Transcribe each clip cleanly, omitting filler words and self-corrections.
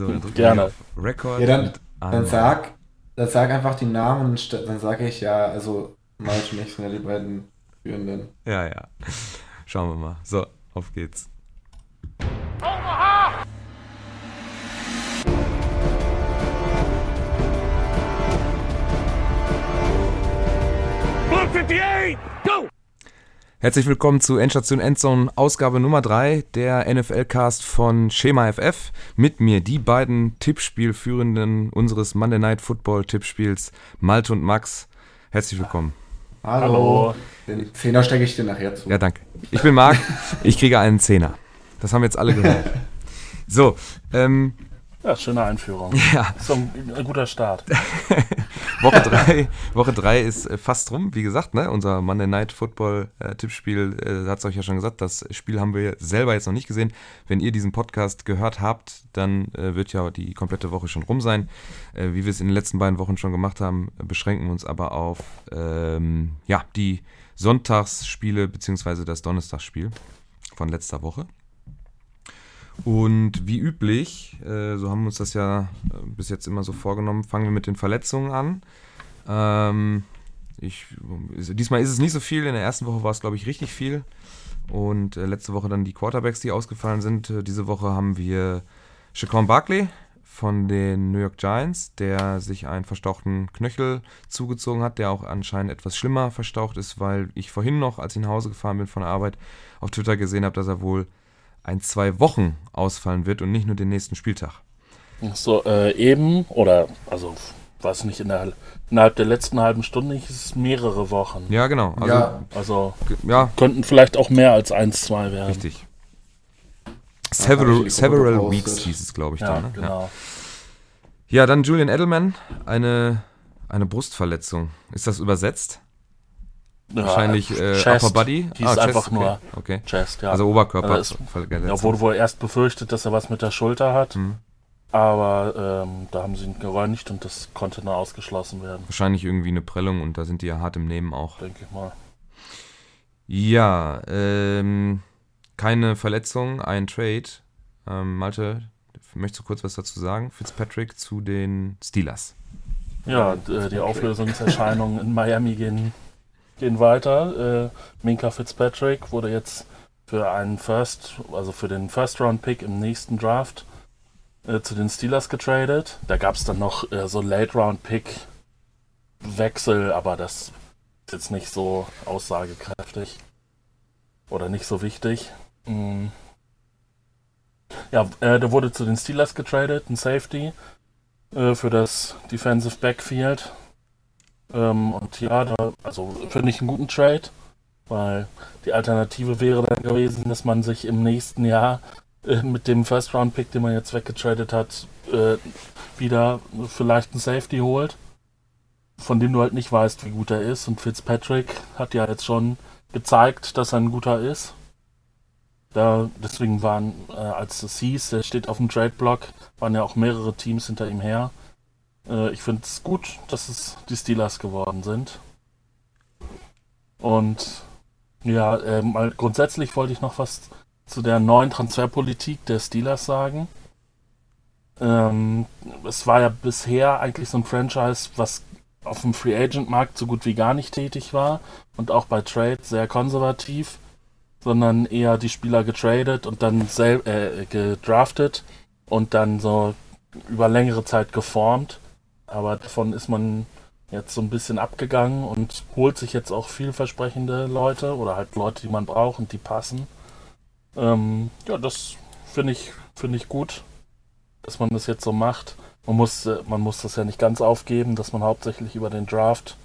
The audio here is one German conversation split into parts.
So, dann drücken wir auf Record. Ja, dann sag einfach die Namen und dann sage ich ja, also Malte und ich sind ja die beiden Führenden. Ja, ja. Schauen wir mal. So, auf geht's. Omaha! Blue 58, go! Herzlich willkommen zu Endstation Endzone, Ausgabe Nummer 3, der NFL-Cast von Schema FF. Mit mir die beiden Tippspielführenden unseres Monday-Night-Football-Tippspiels, Malte und Max. Herzlich willkommen. Hallo. Den Zehner stecke ich dir nachher zu. Ja, danke. Ich bin Marc, ich kriege einen Zehner. Das haben jetzt alle gehört. So, ja, schöne Einführung. Ja. So ein guter Start. Woche 3 ist fast rum, wie gesagt, ne? Unser Monday Night Football Tippspiel, hat es euch ja schon gesagt, das Spiel haben wir selber jetzt noch nicht gesehen. Wenn ihr diesen Podcast gehört habt, dann wird ja die komplette Woche schon rum sein. Wie wir es in den letzten beiden Wochen schon gemacht haben, beschränken wir uns aber auf die Sonntagsspiele bzw. das Donnerstagsspiel von letzter Woche. Und wie üblich, so haben wir uns das ja bis jetzt immer so vorgenommen, fangen wir mit den Verletzungen an. Diesmal ist es nicht so viel, in der ersten Woche war es, glaube ich, richtig viel. Und letzte Woche dann die Quarterbacks, die ausgefallen sind. Diese Woche haben wir Saquon Barkley von den New York Giants, der sich einen verstauchten Knöchel zugezogen hat, der auch anscheinend etwas schlimmer verstaucht ist, weil ich vorhin noch, als ich nach Hause gefahren bin von der Arbeit, auf Twitter gesehen habe, dass er wohl 1-2 Wochen ausfallen wird und nicht nur den nächsten Spieltag. Achso, innerhalb der letzten halben Stunde ist es mehrere Wochen. Ja, genau. Also, könnten vielleicht auch mehr als 1-2 werden. Richtig. Several Weeks hieß es, glaube ich. Ja, da, ne? Genau. Ja, dann Julian Edelman, eine Brustverletzung. Ist das übersetzt? Wahrscheinlich Upper Body. Hieß einfach Chest, nur okay. Chest, ja. Also Oberkörper. Wurde wohl erst befürchtet, dass er was mit der Schulter hat, aber da haben sie ihn gereinigt und das konnte dann ausgeschlossen werden. Wahrscheinlich irgendwie eine Prellung und da sind die ja hart im Nehmen auch. Denke ich mal. Ja, keine Verletzung, ein Trade. Malte, möchtest du kurz was dazu sagen? Fitzpatrick zu den Steelers. Ja, die Auflösungserscheinungen in Miami gehen weiter. Minka Fitzpatrick wurde jetzt für den First-Round-Pick im nächsten Draft zu den Steelers getradet. Da gab es dann noch so Late-Round-Pick-Wechsel, aber das ist jetzt nicht so aussagekräftig oder nicht so wichtig. Ja, der wurde zu den Steelers getradet, ein Safety für das Defensive Backfield. Und ja, finde ich einen guten Trade, weil die Alternative wäre dann gewesen, dass man sich im nächsten Jahr mit dem First-Round-Pick, den man jetzt weggetradet hat, wieder vielleicht einen Safety holt, von dem du halt nicht weißt, wie gut er ist. Und Fitzpatrick hat ja jetzt schon gezeigt, dass er ein guter ist. Deswegen waren, als es hieß, der steht auf dem Trade-Block, waren ja auch mehrere Teams hinter ihm her. Ich finde es gut, dass es die Steelers geworden sind. Und ja, mal grundsätzlich wollte ich noch was zu der neuen Transferpolitik der Steelers sagen. Es war ja bisher eigentlich so ein Franchise, was auf dem Free-Agent-Markt so gut wie gar nicht tätig war und auch bei Trades sehr konservativ, sondern eher die Spieler getradet und dann gedraftet und dann so über längere Zeit geformt. Aber davon ist man jetzt so ein bisschen abgegangen und holt sich jetzt auch vielversprechende Leute oder halt Leute, die man braucht und die passen. Das finde ich gut, dass man das jetzt so macht. Man muss das ja nicht ganz aufgeben, dass man hauptsächlich über den Draft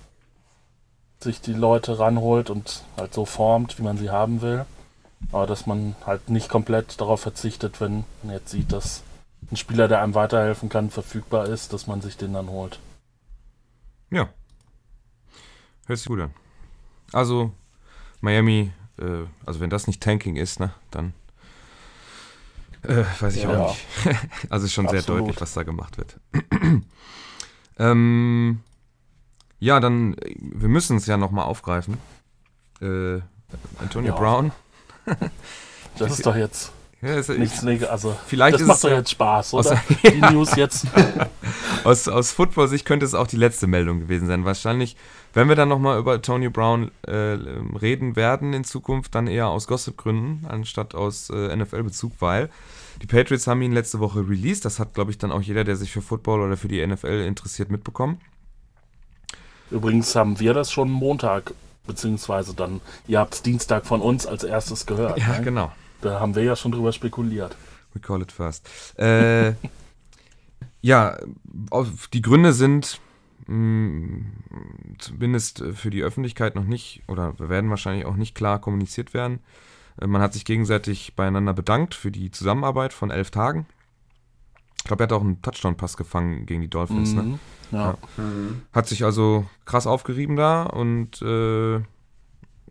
sich die Leute ranholt und halt so formt, wie man sie haben will. Aber dass man halt nicht komplett darauf verzichtet, wenn man jetzt sieht, dass ein Spieler, der einem weiterhelfen kann, verfügbar ist, dass man sich den dann holt. Ja. Hört sich gut an. Also, Miami, wenn das nicht Tanking ist, ne, dann weiß ich auch nicht. Also, ist schon absolut sehr deutlich, was da gemacht wird. Ja, dann, wir müssen es ja nochmal aufgreifen. Antonio Brown. Das ist doch jetzt Ja, nichts Legal, also vielleicht das macht doch jetzt Spaß, oder? Die News jetzt. Aus Football-Sicht könnte es auch die letzte Meldung gewesen sein. Wahrscheinlich, wenn wir dann nochmal über Antonio Brown reden werden in Zukunft, dann eher aus Gossip-Gründen, anstatt aus NFL-Bezug, weil die Patriots haben ihn letzte Woche released. Das hat, glaube ich, dann auch jeder, der sich für Football oder für die NFL interessiert, mitbekommen. Übrigens haben wir das schon Montag, beziehungsweise dann, ihr habt es Dienstag von uns als erstes gehört. Ja, ne? Genau. Da haben wir ja schon drüber spekuliert. We call it first. Ja, die Gründe sind zumindest für die Öffentlichkeit noch nicht oder werden wahrscheinlich auch nicht klar kommuniziert werden. Man hat sich gegenseitig beieinander bedankt für die Zusammenarbeit von 11 Tagen. Ich glaube, er hat auch einen Touchdown-Pass gefangen gegen die Dolphins. Ne? Ja. Ja. Hat sich also krass aufgerieben da und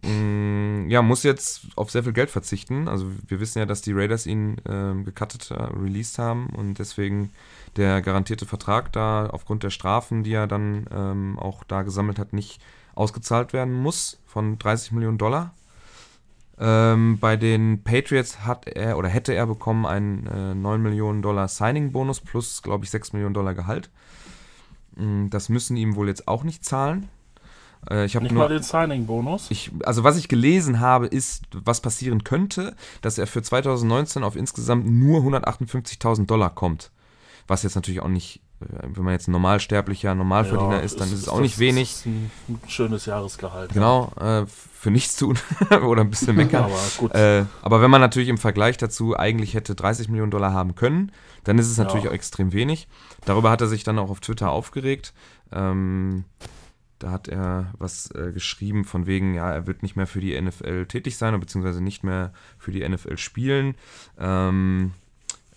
ja, muss jetzt auf sehr viel Geld verzichten. Also wir wissen ja, dass die Raiders ihn gecuttet, released haben und deswegen der garantierte Vertrag da aufgrund der Strafen, die er dann auch da gesammelt hat, nicht ausgezahlt werden muss von $30 Millionen. Bei den Patriots hat er oder hätte er bekommen einen $9 Millionen Signing-Bonus plus, glaube ich, $6 Millionen Gehalt. Das müssen ihm wohl jetzt auch nicht zahlen. Ich habe nicht mal den Signing-Bonus. Also was ich gelesen habe, ist, was passieren könnte, dass er für 2019 auf insgesamt nur $158.000 kommt. Was jetzt natürlich auch nicht, wenn man jetzt ein normalsterblicher Normalverdiener ist, dann ist es auch nicht wenig. Das ist ein schönes Jahresgehalt. Genau, für nichts tun oder ein bisschen meckern. Aber gut. Aber wenn man natürlich im Vergleich dazu eigentlich hätte $30 Millionen haben können, dann ist es natürlich auch extrem wenig. Darüber hat er sich dann auch auf Twitter aufgeregt. Da hat er was geschrieben von wegen, ja, er wird nicht mehr für die NFL tätig sein, beziehungsweise nicht mehr für die NFL spielen.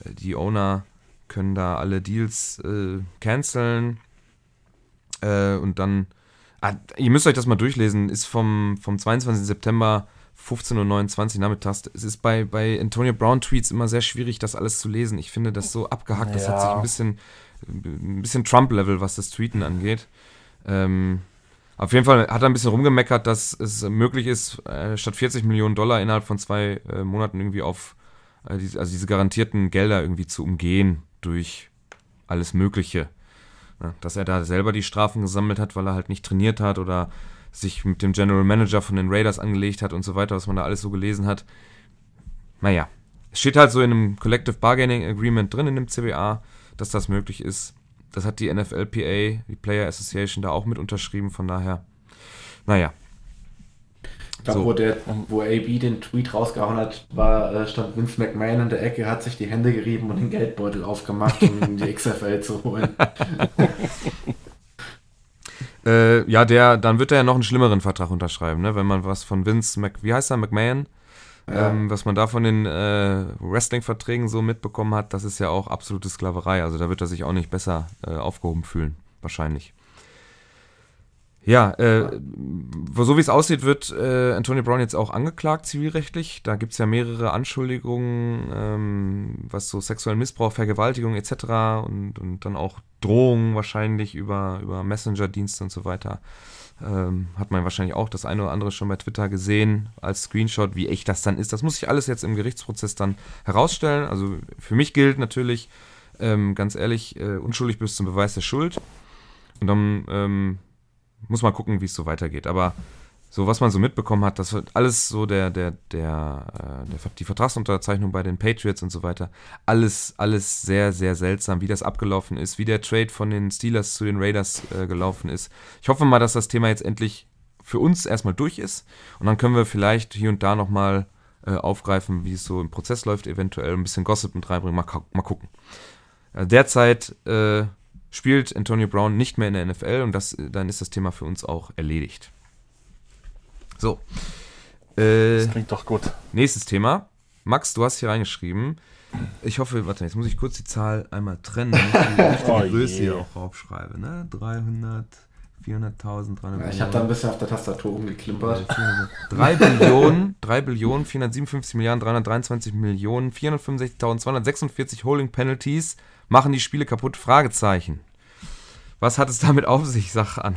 Die Owner können da alle Deals canceln. Und dann, ihr müsst euch das mal durchlesen, ist vom 22. September 15:29 Uhr nachmittags. Es ist bei Antonio Brown Tweets immer sehr schwierig, das alles zu lesen. Ich finde das so abgehackt, das hat sich ein bisschen Trump-Level, was das Tweeten angeht. Auf jeden Fall hat er ein bisschen rumgemeckert, dass es möglich ist, statt $40 Millionen innerhalb von 2 Monaten irgendwie auf diese garantierten Gelder irgendwie zu umgehen durch alles Mögliche. Ja, dass er da selber die Strafen gesammelt hat, weil er halt nicht trainiert hat oder sich mit dem General Manager von den Raiders angelegt hat und so weiter, was man da alles so gelesen hat. Naja, es steht halt so in einem Collective Bargaining Agreement drin, in dem CBA, dass das möglich ist. Das hat die NFLPA, die Player Association, da auch mit unterschrieben, von daher, naja. Ich glaube, wo AB den Tweet rausgehauen hat, stand Vince McMahon an der Ecke, hat sich die Hände gerieben und den Geldbeutel aufgemacht, um ihn in die XFL zu holen. Ja, dann wird er ja noch einen schlimmeren Vertrag unterschreiben, ne? Wenn man was von McMahon, ja. Was man da von den Wrestling-Verträgen so mitbekommen hat, das ist ja auch absolute Sklaverei. Also da wird er sich auch nicht besser aufgehoben fühlen, wahrscheinlich. Ja, so wie es aussieht, wird Antonio Brown jetzt auch angeklagt zivilrechtlich. Da gibt es ja mehrere Anschuldigungen, was so sexuellen Missbrauch, Vergewaltigung etc. und dann auch Drohungen wahrscheinlich über Messenger-Dienste und so weiter. Hat man wahrscheinlich auch das eine oder andere schon bei Twitter gesehen als Screenshot, wie echt das dann ist. Das muss ich alles jetzt im Gerichtsprozess dann herausstellen. Also für mich gilt natürlich, ganz ehrlich, unschuldig bis zum Beweis der Schuld. Und dann muss man gucken, wie es so weitergeht. Aber so, was man so mitbekommen hat, das wird alles so die Vertragsunterzeichnung bei den Patriots und so weiter, alles sehr, sehr seltsam, wie das abgelaufen ist, wie der Trade von den Steelers zu den Raiders gelaufen ist. Ich hoffe mal, dass das Thema jetzt endlich für uns erstmal durch ist und dann können wir vielleicht hier und da nochmal aufgreifen, wie es so im Prozess läuft, eventuell ein bisschen Gossip mit reinbringen, mal gucken. Derzeit spielt Antonio Brown nicht mehr in der NFL und dann ist das Thema für uns auch erledigt. So. Das klingt doch gut. Nächstes Thema. Max, du hast hier reingeschrieben. Ich hoffe, warte, jetzt muss ich kurz die Zahl einmal trennen, damit ich die richtige Größe hier auch draufschreibe. Ne? 300, 400.000, 300 ja, ich habe da ein bisschen auf der Tastatur umgeklimpert. 3 Billionen, 457 Milliarden, 323 Millionen, 465.246 Holding Penalties machen die Spiele kaputt? Fragezeichen. Was hat es damit auf sich? Sag an.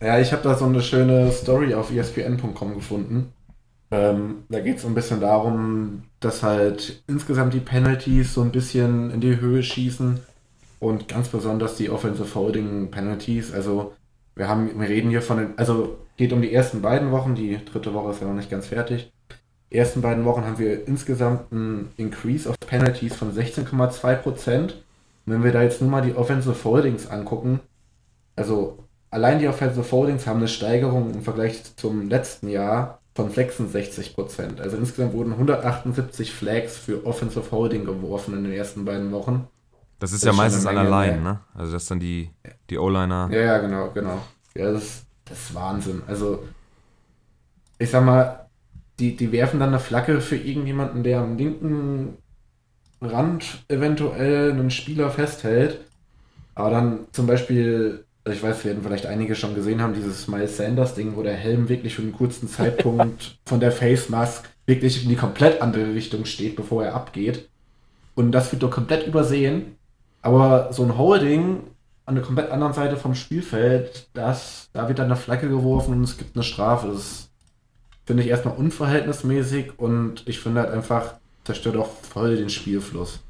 Ja, ich habe da so eine schöne Story auf ESPN.com gefunden. Da geht es ein bisschen darum, dass halt insgesamt die Penalties so ein bisschen in die Höhe schießen und ganz besonders die Offensive Holding Penalties. Also wir reden hier von den, also geht um die ersten beiden Wochen, die dritte Woche ist ja noch nicht ganz fertig. Die ersten beiden Wochen haben wir insgesamt einen Increase of Penalties von 16,2%. Wenn wir da jetzt nur mal die Offensive Holdings angucken, also allein die Offensive Holdings haben eine Steigerung im Vergleich zum letzten Jahr von 66%. Also insgesamt wurden 178 Flags für Offensive Holding geworfen in den ersten beiden Wochen. Das ist ja meistens an der Line, ne? Also das sind die O-Liner. Ja, genau. Ja, das ist Wahnsinn. Also ich sag mal, die werfen dann eine Flagge für irgendjemanden, der am linken Rand eventuell einen Spieler festhält, aber dann zum Beispiel, also ich weiß, werden vielleicht einige schon gesehen haben, dieses Miles Sanders-Ding, wo der Helm wirklich für einen kurzen Zeitpunkt von der Face Mask wirklich in die komplett andere Richtung steht, bevor er abgeht. Und das wird doch komplett übersehen, aber so ein Holding an der komplett anderen Seite vom Spielfeld, da wird dann eine Flagge geworfen und es gibt eine Strafe. Das finde ich erstmal unverhältnismäßig und ich finde halt einfach, zerstört auch voll den Spielfluss.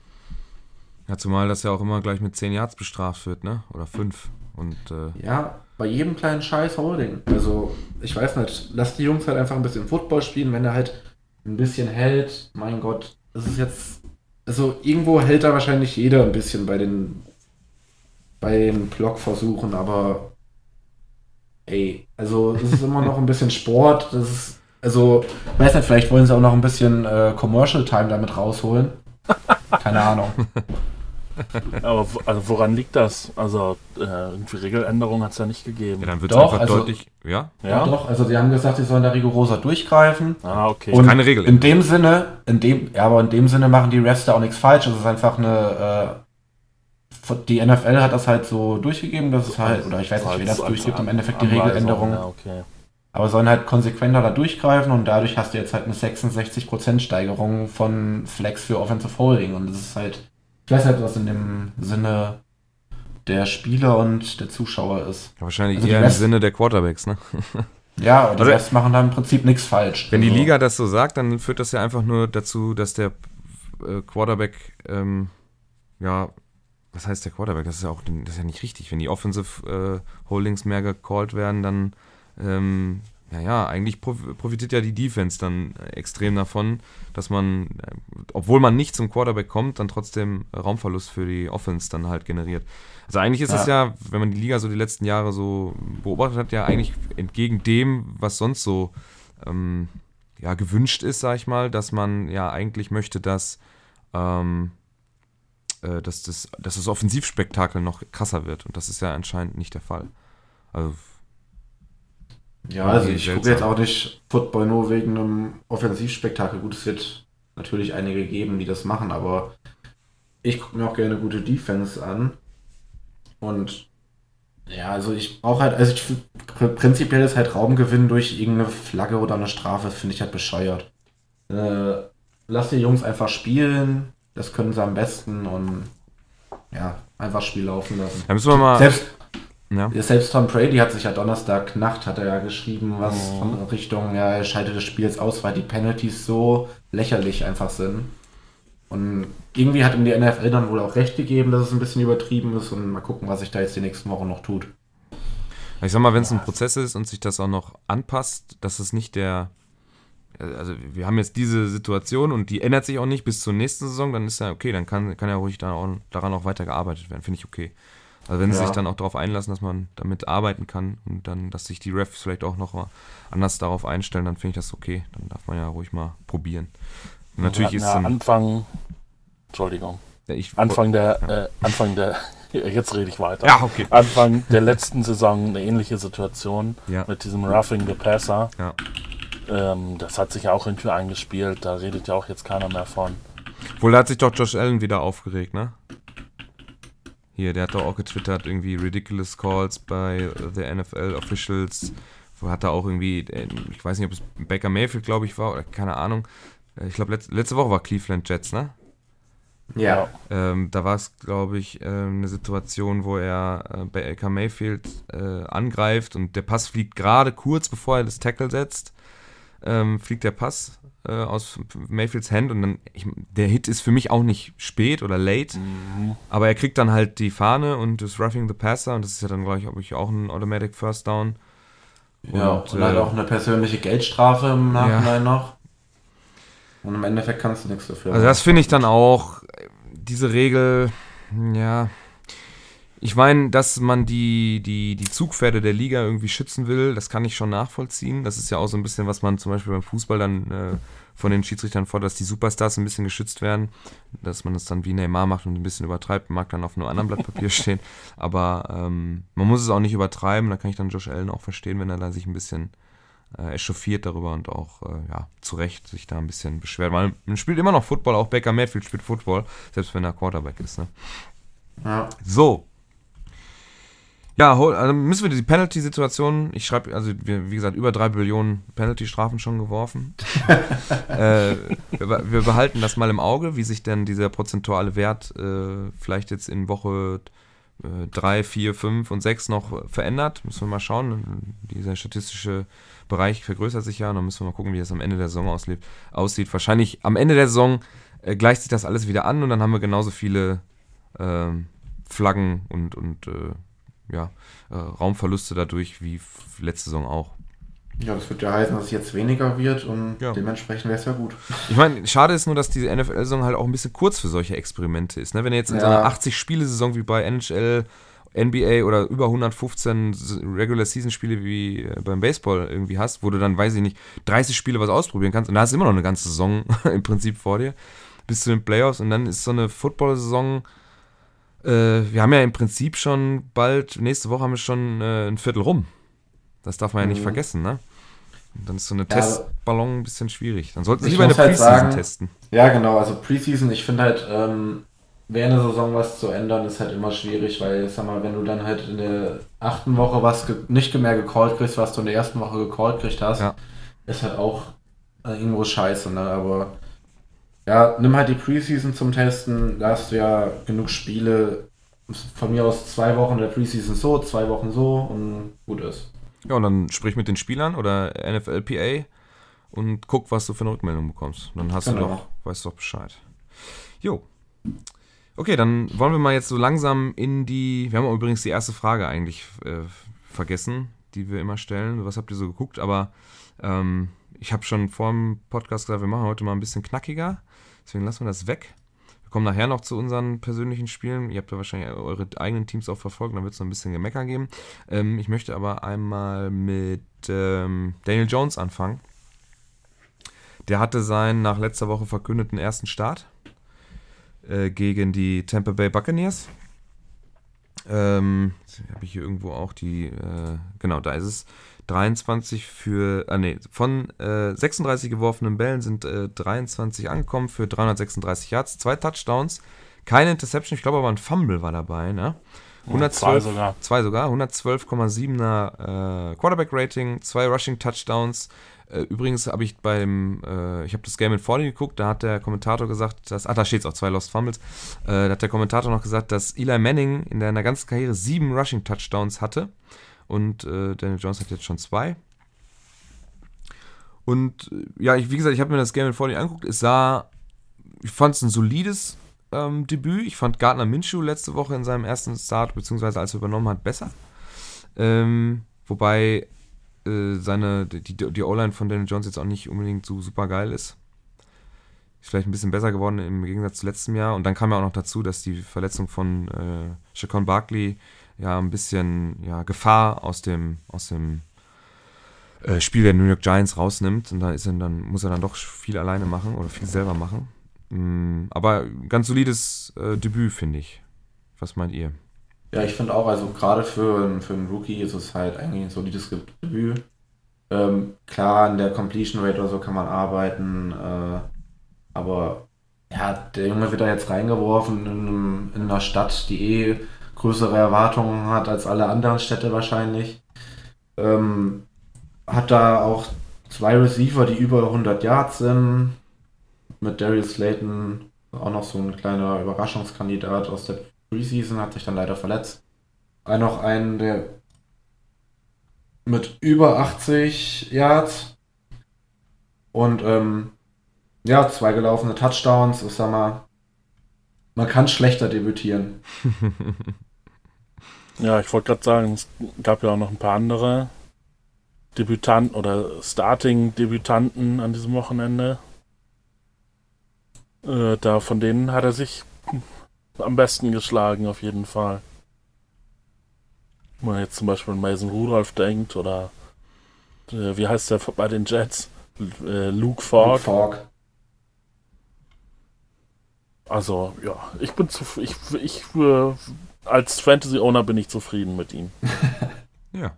Ja, zumal das ja auch immer gleich mit 10 Yards bestraft wird, ne? Oder 5. Und, ja, bei jedem kleinen Scheiß Holding. Also, ich weiß nicht, lass die Jungs halt einfach ein bisschen Football spielen, wenn er halt ein bisschen hält, mein Gott, das ist jetzt, also irgendwo hält da wahrscheinlich jeder ein bisschen bei den Blockversuchen, aber ey, also es ist immer noch ein bisschen Sport, das ist, also, ich weiß nicht, vielleicht wollen sie auch noch ein bisschen Commercial Time damit rausholen. Keine Ahnung. Aber woran liegt das? Also, irgendwie Regeländerung hat es ja nicht gegeben. Ja, dann wird es einfach also, deutlich, ja? Ja, doch. Also, sie haben gesagt, sie sollen da rigoroser durchgreifen. Ah, okay. Und keine Regel. In dem Sinne, in dem Sinne machen die Refs da auch nichts falsch. Es ist einfach eine, die NFL hat das halt so durchgegeben, dass es halt, oder ich weiß nicht, wer das durchgibt, im Endeffekt die Regeländerung. Ja, okay. Aber sollen halt konsequenter da durchgreifen und dadurch hast du jetzt halt eine 66% Steigerung von Flex für Offensive Holding und das ist halt, ich weiß halt, was in dem Sinne der Spieler und der Zuschauer ist. Ja, wahrscheinlich also eher im Sinne der Quarterbacks, ne? Ja, aber die Refs machen da im Prinzip nichts falsch. Wenn also die Liga das so sagt, dann führt das ja einfach nur dazu, dass der Quarterback, was heißt der Quarterback? Das ist ja nicht richtig. Wenn die Offensive Holdings mehr gecallt werden, dann eigentlich profitiert ja die Defense dann extrem davon, dass man, obwohl man nicht zum Quarterback kommt, dann trotzdem Raumverlust für die Offense dann halt generiert. Also eigentlich ist es ja, wenn man die Liga so die letzten Jahre so beobachtet hat, ja eigentlich entgegen dem, was sonst so gewünscht ist, sag ich mal, dass man ja eigentlich möchte, dass das Offensivspektakel noch krasser wird. Und das ist ja anscheinend nicht der Fall. Also ja, also ich gucke jetzt auch nicht Football nur wegen einem Offensivspektakel. Gut, es wird natürlich einige geben, die das machen, aber ich gucke mir auch gerne gute Defense an. Und ja, also ich brauche halt, prinzipiell ist halt Raumgewinn durch irgendeine Flagge oder eine Strafe, finde ich halt bescheuert. Lass die Jungs einfach spielen, das können sie am besten und ja, einfach Spiel laufen lassen. Da müssen wir mal... Selbst Tom Brady hat sich ja Donnerstagnacht, hat er ja geschrieben, was von Richtung, ja, er scheidet das Spiel jetzt aus, weil die Penalties so lächerlich einfach sind. Und irgendwie hat ihm die NFL dann wohl auch recht gegeben, dass es ein bisschen übertrieben ist und mal gucken, was sich da jetzt die nächsten Wochen noch tut. Ich sag mal, wenn es ein Prozess ist und sich das auch noch anpasst, dass es nicht der, also wir haben jetzt diese Situation und die ändert sich auch nicht bis zur nächsten Saison, dann ist ja okay, dann kann ja ruhig daran auch weiter gearbeitet werden, finde ich okay. Also wenn sie sich dann auch darauf einlassen, dass man damit arbeiten kann und dann, dass sich die Refs vielleicht auch noch mal anders darauf einstellen, dann finde ich das okay. Dann darf man ja ruhig mal probieren. Und natürlich ist dann Anfang der letzten Saison eine ähnliche Situation mit diesem Roughing the Passer. Ja. Das hat sich ja auch irgendwie eingespielt. Da redet ja auch jetzt keiner mehr von. Wohl hat sich doch Josh Allen wieder aufgeregt, ne? Hier, der hat doch auch getwittert, irgendwie ridiculous calls by the NFL officials. Wo hat er auch irgendwie, ich weiß nicht, ob es Baker Mayfield, glaube ich, war, oder keine Ahnung. Ich glaube, letzte Woche war Cleveland Jets, ne? Ja. Da war es, glaube ich, eine Situation, wo er Baker Mayfield angreift und der Pass fliegt gerade kurz, bevor er das Tackle setzt. fliegt der Pass aus Mayfields Hand und dann, der Hit ist für mich auch nicht spät oder late, aber er kriegt dann halt die Fahne und das Roughing the Passer und das ist ja dann, glaube ich, auch ein Automatic First Down. Ja, und leider auch eine persönliche Geldstrafe im Nachhinein noch. Und im Endeffekt kannst du nichts dafür. Also das finde ich dann auch, diese Regel, ja, ich meine, dass man die Zugpferde der Liga irgendwie schützen will, das kann ich schon nachvollziehen. Das ist ja auch so ein bisschen, was man zum Beispiel beim Fußball dann von den Schiedsrichtern fordert, dass die Superstars ein bisschen geschützt werden, dass man das dann wie Neymar macht und ein bisschen übertreibt, mag dann auf einem anderen Blatt Papier stehen, aber man muss es auch nicht übertreiben, da kann ich dann Josh Allen auch verstehen, wenn er da sich ein bisschen echauffiert darüber und auch zu Recht sich da ein bisschen beschwert, weil man spielt immer noch Football, auch Baker Mayfield spielt Football, selbst wenn er Quarterback ist, ne? Ja. So. Ja, also müssen wir die Penalty-Situation, ich schreibe, also wie gesagt, über 3 Billionen Penalty-Strafen schon geworfen. Wir behalten das mal im Auge, wie sich denn dieser prozentuale Wert vielleicht jetzt in Woche 3, 4, 5 und 6 noch verändert. Müssen wir mal schauen. Dieser statistische Bereich vergrößert sich ja und dann müssen wir mal gucken, wie das am Ende der Saison aussieht. Wahrscheinlich am Ende der Saison gleicht sich das alles wieder an und dann haben wir genauso viele Flaggen und Raumverluste dadurch wie letzte Saison auch. Ja, das wird ja heißen, dass es jetzt weniger wird und dementsprechend wäre es ja gut. Ich meine, schade ist nur, dass diese NFL-Saison halt auch ein bisschen kurz für solche Experimente ist. Ne? Wenn ihr jetzt in so einer 80-Spiele-Saison wie bei NHL, NBA oder über 115 Regular-Season-Spiele wie beim Baseball irgendwie hast, wo du dann, weiß ich nicht, 30 Spiele was ausprobieren kannst und da hast du immer noch eine ganze Saison im Prinzip vor dir, bis zu den Playoffs und dann ist so eine Football-Saison. Wir haben ja im Prinzip schon bald, nächste Woche haben wir schon ein Viertel rum. Das darf man ja nicht vergessen, ne? Und dann ist so eine Testballon ein bisschen schwierig. Dann sollten sie lieber eine Preseason testen. Ja, genau, also Preseason, ich finde halt, während der Saison was zu ändern, ist halt immer schwierig, weil, sag mal, wenn du dann halt in der 8. Woche was nicht mehr gecallt kriegst, was du in der 1. Woche gecallt kriegt hast, ist halt auch irgendwo scheiße, ne? Aber ja, nimm halt die Preseason zum Testen, da hast du ja genug Spiele, von mir aus 2 Wochen der Preseason so, 2 Wochen so und gut ist. Ja, und dann sprich mit den Spielern oder NFLPA und guck, was du für eine Rückmeldung bekommst. Dann hast du doch, weißt du doch Bescheid. Jo. Okay, dann wollen wir mal jetzt so langsam in die, wir haben übrigens die erste Frage eigentlich vergessen, die wir immer stellen. Was habt ihr so geguckt? Aber ich habe schon vor dem Podcast gesagt, wir machen heute mal ein bisschen knackiger. Deswegen lassen wir das weg. Wir kommen nachher noch zu unseren persönlichen Spielen. Ihr habt ja wahrscheinlich eure eigenen Teams auch verfolgt. Dann wird es noch ein bisschen Gemecker geben. Ich möchte aber einmal mit Daniel Jones anfangen. Der hatte seinen nach letzter Woche verkündeten ersten Start gegen die Tampa Bay Buccaneers. Habe ich hier irgendwo auch die... genau, da ist es. 36 geworfenen Bällen sind 23 angekommen für 336 Yards, 2 Touchdowns, keine Interception, ich glaube aber ein Fumble war dabei, ne? 112,7er Quarterback-Rating, 2 Rushing-Touchdowns. Übrigens habe ich ich habe das Game in 40 geguckt, da hat der Kommentator gesagt, da steht es auch, 2 Lost Fumbles, da hat der Kommentator noch gesagt, dass Eli Manning in seiner ganzen Karriere 7 Rushing-Touchdowns hatte. Und Daniel Jones hat jetzt schon 2. Und wie gesagt, ich habe mir das Game in 40 angeguckt. Ich fand es ein solides Debüt. Ich fand Gardner Minshew letzte Woche in seinem ersten Start, beziehungsweise als er übernommen hat, besser. Wobei die O-Line von Daniel Jones jetzt auch nicht unbedingt so super geil ist. Ist vielleicht ein bisschen besser geworden im Gegensatz zu letztem Jahr. Und dann kam ja auch noch dazu, dass die Verletzung von Saquon Barkley ein bisschen Gefahr aus dem Spiel der New York Giants rausnimmt und da muss er dann doch viel alleine machen oder viel selber machen. Aber ganz solides Debüt, finde ich. Was meint ihr? Ja, ich finde auch, also gerade für einen Rookie ist es halt eigentlich ein solides Debüt. Klar, an der Completion Rate oder so kann man arbeiten, aber der Junge wird da jetzt reingeworfen in einer Stadt, die größere Erwartungen hat als alle anderen Städte wahrscheinlich. Hat da auch 2 Receiver, die über 100 Yards sind. Mit Darius Slayton auch noch so ein kleiner Überraschungskandidat aus der Preseason, hat sich dann leider verletzt. Noch einen, der mit über 80 Yards. Und ja, 2 gelaufene Touchdowns, ich sag mal, man kann schlechter debütieren. Ja, ich wollte gerade sagen, es gab ja auch noch ein paar andere Debütanten oder Starting-Debütanten an diesem Wochenende. Da von denen hat er sich am besten geschlagen, auf jeden Fall. Wenn man jetzt zum Beispiel an Mason Rudolph denkt oder wie heißt der bei den Jets? Luke Falk. Also, ja, ich bin zufrieden. Ich als Fantasy-Owner bin ich zufrieden mit ihm. Ja.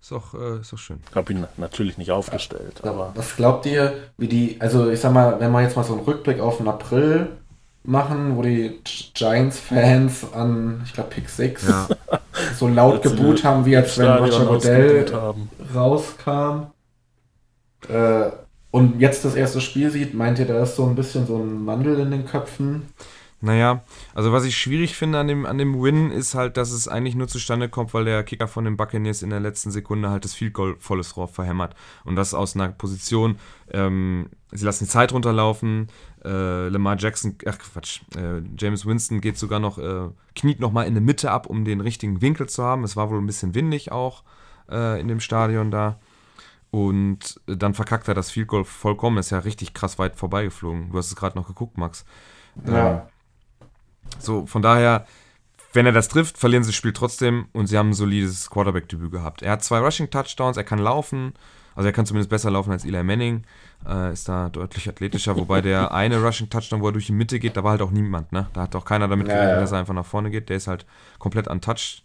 Ist doch schön. Ich habe ihn natürlich nicht aufgestellt. Ja, aber was glaubt ihr, wie die, also ich sag mal, wenn wir jetzt mal so einen Rückblick auf den April machen, wo die Giants-Fans an, ich glaube, Pick 6 ja. so laut geboot haben, wie als wenn Roger Goodell rauskam. Und jetzt das erste Spiel sieht, meint ihr, da ist so ein bisschen so ein Mandel in den Köpfen? Naja, also was ich schwierig finde an dem Win ist halt, dass es eigentlich nur zustande kommt, weil der Kicker von den Buccaneers in der letzten Sekunde halt das Field Goal volles Rohr verhämmert. Und das aus einer Position, sie lassen die Zeit runterlaufen, James Winston geht sogar noch, kniet nochmal in der Mitte ab, um den richtigen Winkel zu haben. Es war wohl ein bisschen windig auch in dem Stadion da. Und dann verkackt er das Field Goal vollkommen. Ist ja richtig krass weit vorbeigeflogen. Du hast es gerade noch geguckt, Max. Ja. So, von daher, wenn er das trifft, verlieren sie das Spiel trotzdem und sie haben ein solides Quarterback-Debüt gehabt. Er hat 2 Rushing-Touchdowns, er kann laufen, also er kann zumindest besser laufen als Eli Manning, ist da deutlich athletischer, wobei der eine Rushing-Touchdown, wo er durch die Mitte geht, da war halt auch niemand, ne? Da hat auch keiner damit gerechnet, dass er einfach nach vorne geht, der ist halt komplett untouched,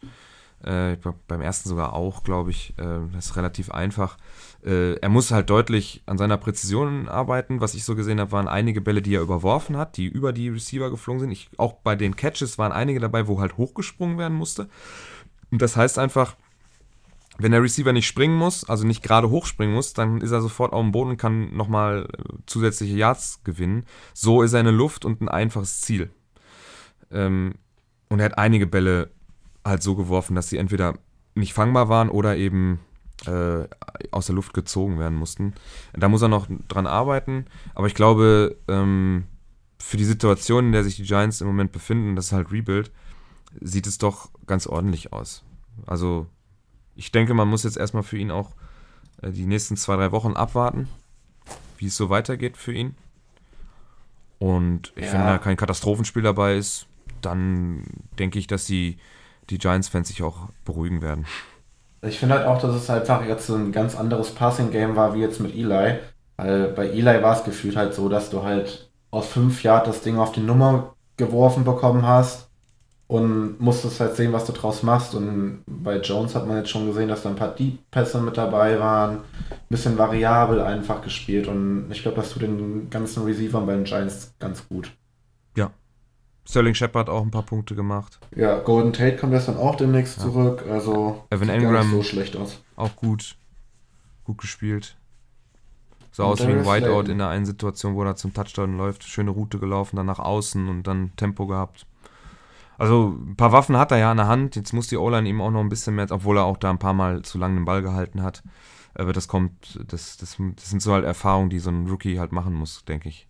beim ersten sogar auch, glaube ich, das ist relativ einfach. Er muss halt deutlich an seiner Präzision arbeiten. Was ich so gesehen habe, waren einige Bälle, die er überworfen hat, die über die Receiver geflogen sind. Auch bei den Catches waren einige dabei, wo halt hochgesprungen werden musste. Und das heißt einfach, wenn der Receiver nicht springen muss, also nicht gerade hochspringen muss, dann ist er sofort auf dem Boden und kann nochmal zusätzliche Yards gewinnen. So ist er in der Luft und ein einfaches Ziel. Und er hat einige Bälle halt so geworfen, dass sie entweder nicht fangbar waren oder eben aus der Luft gezogen werden mussten. Da muss er noch dran arbeiten, aber ich glaube, für die Situation, in der sich die Giants im Moment befinden, das ist halt Rebuild, sieht es doch ganz ordentlich aus. Also ich denke, man muss jetzt erstmal für ihn auch die nächsten 2-3 Wochen abwarten, wie es so weitergeht für ihn. Und ich finde, da kein Katastrophenspiel dabei ist, dann denke ich, dass die Giants-Fans sich auch beruhigen werden. Ich finde halt auch, dass es einfach jetzt ein ganz anderes Passing-Game war, wie jetzt mit Eli. Weil bei Eli war es gefühlt halt so, dass du halt aus 5 Yards das Ding auf die Nummer geworfen bekommen hast und musstest halt sehen, was du draus machst. Und bei Jones hat man jetzt schon gesehen, dass da ein paar Deep-Pässe mit dabei waren. Ein bisschen variabel einfach gespielt. Und ich glaube, das tut den ganzen Receivern bei den Giants ganz gut. Ja. Sterling Shepard auch ein paar Punkte gemacht. Ja, Golden Tate kommt jetzt dann auch demnächst zurück. Also Evan Engram so schlecht aus. Auch gut gespielt. So und aus wie ein Whiteout in der einen Situation, wo er zum Touchdown läuft. Schöne Route gelaufen, dann nach außen und dann Tempo gehabt. Also ein paar Waffen hat er ja an der Hand. Jetzt muss die O-Line ihm auch noch ein bisschen mehr, obwohl er auch da ein paar Mal zu lange den Ball gehalten hat. Aber das sind so halt Erfahrungen, die so ein Rookie halt machen muss, denke ich.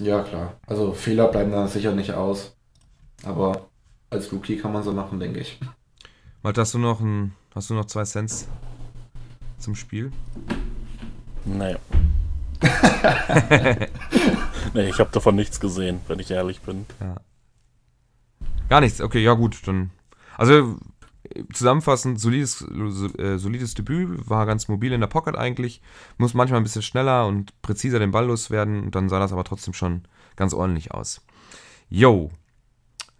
Ja, klar. Also Fehler bleiben da sicher nicht aus. Aber als Rookie kann man so machen, denke ich. Malte, hast du noch 2 Cents zum Spiel? Nee. Nee, ich habe davon nichts gesehen, wenn ich ehrlich bin. Ja. Gar nichts? Okay, ja gut. Dann. Also zusammenfassend, solides Debüt, war ganz mobil in der Pocket eigentlich, muss manchmal ein bisschen schneller und präziser den Ball loswerden und dann sah das aber trotzdem schon ganz ordentlich aus. Jo,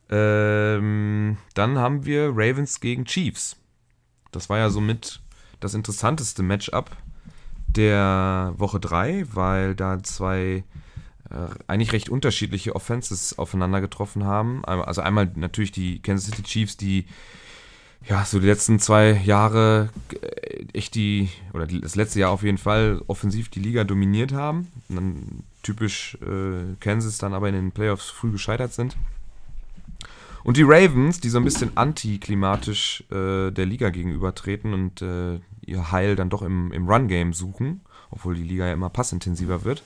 dann haben wir Ravens gegen Chiefs. Das war ja somit das interessanteste Matchup der Woche 3, weil da 2 eigentlich recht unterschiedliche Offenses aufeinander getroffen haben. Also einmal natürlich die Kansas City Chiefs, die ja, so die letzten 2 Jahre echt das letzte Jahr auf jeden Fall offensiv die Liga dominiert haben. Und dann typisch Kansas dann aber in den Playoffs früh gescheitert sind. Und die Ravens, die so ein bisschen antiklimatisch der Liga gegenübertreten und ihr Heil dann doch im Run-Game suchen, obwohl die Liga ja immer passintensiver wird,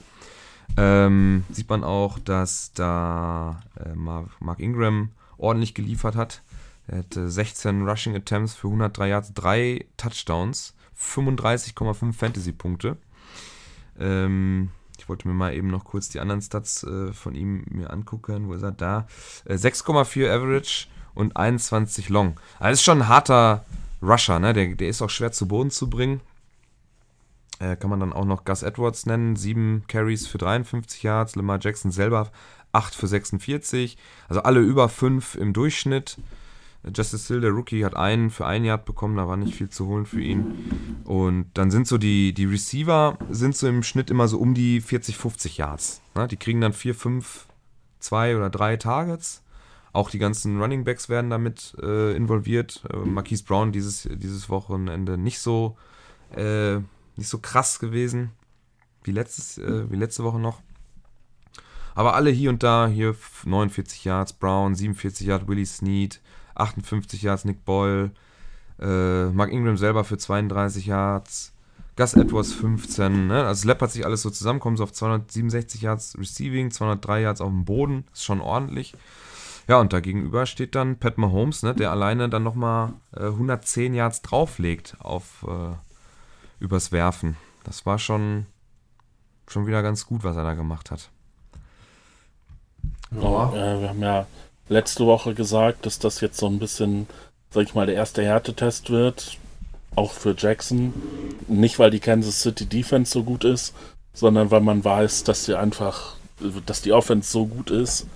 sieht man auch, dass da Mark Ingram ordentlich geliefert hat. Er hatte 16 Rushing Attempts für 103 Yards, 3 Touchdowns, 35,5 Fantasy-Punkte. Ich wollte mir mal eben noch kurz die anderen Stats von ihm mir angucken. Wo ist er? Da. 6,4 Average und 21 Long. Also ist schon ein harter Rusher, ne? Der ist auch schwer zu Boden zu bringen. Kann man dann auch noch Gus Edwards nennen. 7 Carries für 53 Yards. Lamar Jackson selber 8 für 46. Also alle über 5 im Durchschnitt. Justice Hill, der Rookie, hat einen für 1 Yard bekommen, da war nicht viel zu holen für ihn. Und dann sind so die Receiver sind so im Schnitt immer so um die 40, 50 Yards. Ne? Die kriegen dann 4, 5, 2 oder 3 Targets. Auch die ganzen Running Backs werden damit involviert. Marquise Brown dieses Wochenende nicht so krass gewesen wie letzte Woche noch. Aber alle hier und da, hier 49 Yards Brown, 47 Yards Willie Snead, 58 Yards Nick Boyle, Mark Ingram selber für 32 Yards, Gus Edwards 15, ne? Also läppert sich alles so zusammen, kommen sie auf 267 Yards Receiving, 203 Yards auf dem Boden, ist schon ordentlich. Ja, und dagegenüber steht dann Pat Mahomes, ne? Der alleine dann nochmal 110 Yards drauflegt auf übers Werfen. Das war schon wieder ganz gut, was er da gemacht hat. Ja, wir haben ja letzte Woche gesagt, dass das jetzt so ein bisschen, sag ich mal, der erste Härtetest wird, auch für Jackson. Nicht, weil die Kansas City Defense so gut ist, sondern weil man weiß, dass die Offense so gut ist,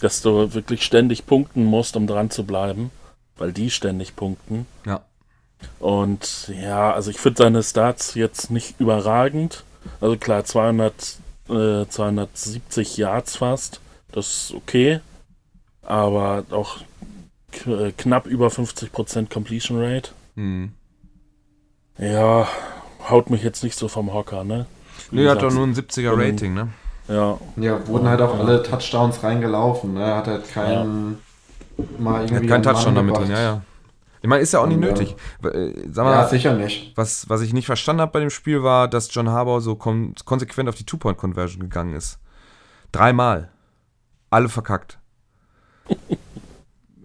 dass du wirklich ständig punkten musst, um dran zu bleiben, weil die ständig punkten. Ja. Und ja, also ich finde seine Stats jetzt nicht überragend. Also klar, 270 Yards fast, das ist okay. Aber auch knapp über 50% Completion Rate. Mhm. Ja, haut mich jetzt nicht so vom Hocker, ne? Nee, er hat doch nur ein 70er Rating, ne? Ja. Ja, wurden halt auch alle Touchdowns reingelaufen, ne? Hat halt keinen... Ja. Mal irgendwie hat keinen Touchdown damit drin, ja, ja. Ich meine, ist ja auch nicht nötig. Sag mal, ja, sicher nicht. Was ich nicht verstanden habe bei dem Spiel war, dass John Harbaugh so konsequent auf die Two-Point-Conversion gegangen ist. 3-mal. Alle verkackt.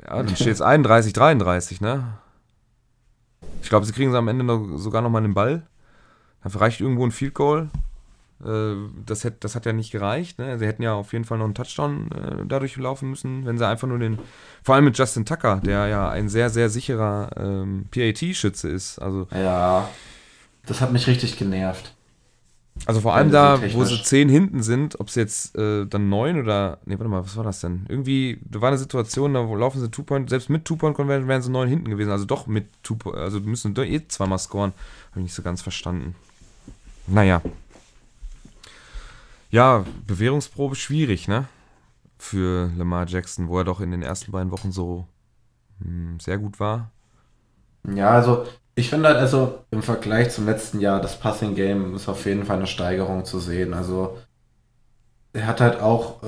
Ja, dann steht es 31, 33, ne? Ich glaube, sie kriegen sie am Ende sogar nochmal den Ball. Dann reicht irgendwo ein Field Goal. Das hat ja nicht gereicht, ne? Sie hätten ja auf jeden Fall noch einen Touchdown dadurch laufen müssen, wenn sie einfach nur vor allem mit Justin Tucker, der ja ein sehr, sehr sicherer PAT-Schütze ist. Also, ja, das hat mich richtig genervt. Also vor allem da, wo sie 10 hinten sind, ob es jetzt dann 9 oder... Ne, warte mal, was war das denn? Irgendwie, da war eine Situation, da laufen sie Two-Point... Selbst mit Two-Point-Conversion wären sie 9 hinten gewesen. Also doch mit Two-Point... Also müssen doch eh zweimal scoren. Habe ich nicht so ganz verstanden. Naja. Ja, Bewährungsprobe schwierig, ne? Für Lamar Jackson, wo er doch in den ersten beiden Wochen so sehr gut war. Ja, also... Ich finde halt also im Vergleich zum letzten Jahr, das Passing-Game ist auf jeden Fall eine Steigerung zu sehen. Also er hat halt auch,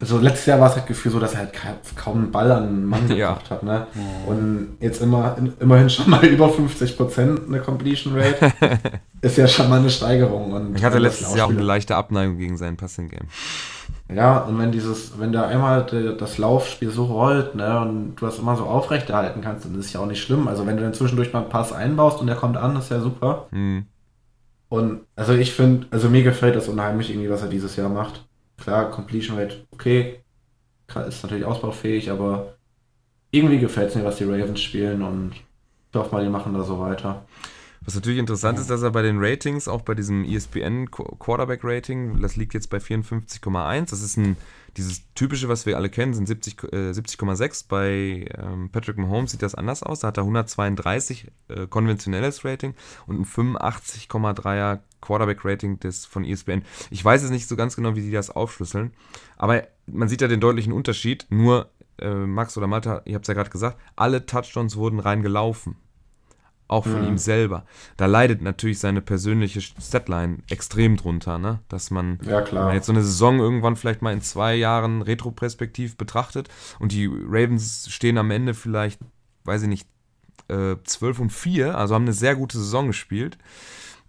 also letztes Jahr war es halt Gefühl so, dass er halt kaum einen Ball an einen Mann gebracht hat, ne? Oh. Und jetzt immerhin schon mal über 50% eine Completion Rate ist ja schon mal eine Steigerung. Und ich hatte letztes Jahr auch eine leichte Abneigung gegen sein Passing-Game. Ja, und wenn da einmal das Laufspiel so rollt, ne, und du das immer so aufrechterhalten kannst, dann ist es ja auch nicht schlimm. Also wenn du dann zwischendurch mal einen Pass einbaust und der kommt an, ist ja super. Mhm. Und also ich finde, also mir gefällt das unheimlich irgendwie, was er dieses Jahr macht. Klar, Completion Rate, okay, ist natürlich ausbaufähig, aber irgendwie gefällt es mir, was die Ravens spielen, und ich hoffe mal, die machen da so weiter. Was natürlich interessant ist, dass er bei den Ratings, auch bei diesem ESPN Quarterback-Rating, das liegt jetzt bei 54,1, das ist dieses typische, was wir alle kennen, sind 70,6, bei Patrick Mahomes sieht das anders aus, da hat er 132 konventionelles Rating und ein 85,3er Quarterback-Rating von ESPN. Ich weiß jetzt nicht so ganz genau, wie die das aufschlüsseln, aber man sieht ja den deutlichen Unterschied, nur Max oder Malta, ihr habt es ja gerade gesagt, alle Touchdowns wurden reingelaufen. Auch von ihm selber. Da leidet natürlich seine persönliche Statline extrem drunter, ne? Dass man, wenn man jetzt so eine Saison irgendwann vielleicht mal in 2 Jahren retroperspektiv betrachtet und die Ravens stehen am Ende vielleicht, weiß ich nicht, 12-4, also haben eine sehr gute Saison gespielt.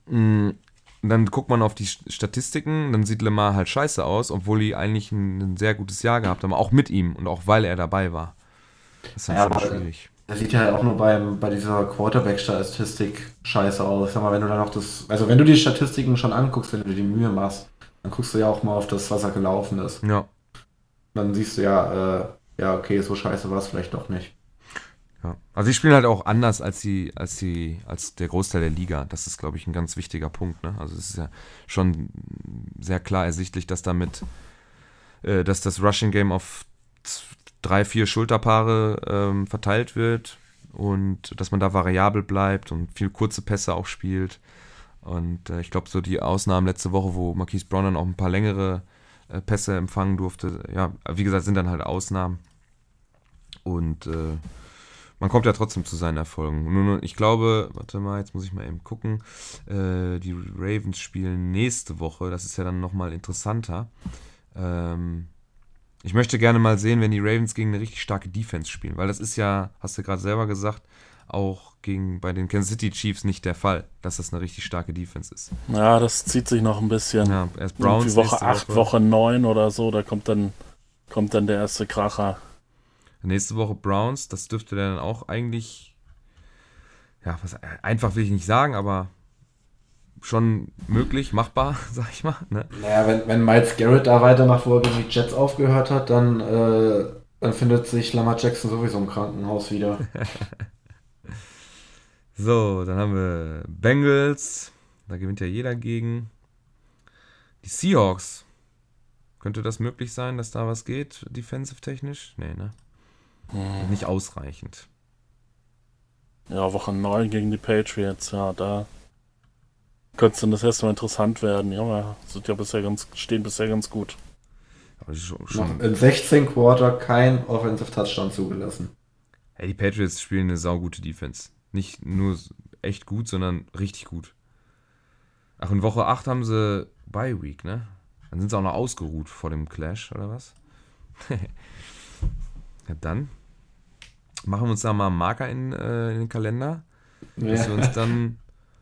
Dann guckt man auf die Statistiken, dann sieht Lamar halt scheiße aus, obwohl die eigentlich ein sehr gutes Jahr gehabt haben, auch mit ihm und auch weil er dabei war. Das ist halt schon schwierig. Das sieht ja auch nur bei dieser Quarterback-Statistik scheiße aus. Sag mal, wenn du dann noch also wenn du die Statistiken schon anguckst, wenn du dir die Mühe machst, dann guckst du ja auch mal auf das, was er gelaufen ist. Ja. Dann siehst du ja, okay, so scheiße war es vielleicht doch nicht. Ja. Also die spielen halt auch anders als der Großteil der Liga. Das ist, glaube ich, ein ganz wichtiger Punkt, ne? Also es ist ja schon sehr klar ersichtlich, dass dass das Rushing-Game auf 3-4 Schulterpaare verteilt wird und dass man da variabel bleibt und viel kurze Pässe auch spielt. Und ich glaube, so die Ausnahmen letzte Woche, wo Marquise Brown dann auch ein paar längere Pässe empfangen durfte, ja, wie gesagt, sind dann halt Ausnahmen. Und man kommt ja trotzdem zu seinen Erfolgen. Nur, ich glaube, warte mal, jetzt muss ich mal eben gucken, die Ravens spielen nächste Woche, das ist ja dann nochmal interessanter. Ich möchte gerne mal sehen, wenn die Ravens gegen eine richtig starke Defense spielen, weil das ist ja, hast du gerade selber gesagt, auch bei den Kansas City Chiefs nicht der Fall, dass das eine richtig starke Defense ist. Ja, das zieht sich noch ein bisschen. Ja, erst Browns Woche 8, Woche 9 oder so, da kommt dann der erste Kracher. Nächste Woche Browns, das dürfte dann auch eigentlich, ja, einfach will ich nicht sagen, aber schon möglich, machbar, sag ich mal. Ne? Naja, wenn Myles Garrett da weitermacht, wo er gegen die Jets aufgehört hat, dann findet sich Lamar Jackson sowieso im Krankenhaus wieder. So, dann haben wir Bengals, da gewinnt ja jeder gegen. Die Seahawks, könnte das möglich sein, dass da was geht, defensive-technisch? Nee, ne? Nicht ausreichend. Ja, Woche 9 gegen die Patriots, ja, da könnte dann das erste Mal interessant werden. Ja, stehen bisher ganz gut. Schon in 16 Quarter kein Offensive Touchdown zugelassen. Hey, die Patriots spielen eine saugute Defense. Nicht nur echt gut, sondern richtig gut. Ach, in Woche 8 haben sie Bye Week, ne? Dann sind sie auch noch ausgeruht vor dem Clash, oder was? Ja, dann machen wir uns da mal einen Marker in den Kalender, dass wir uns dann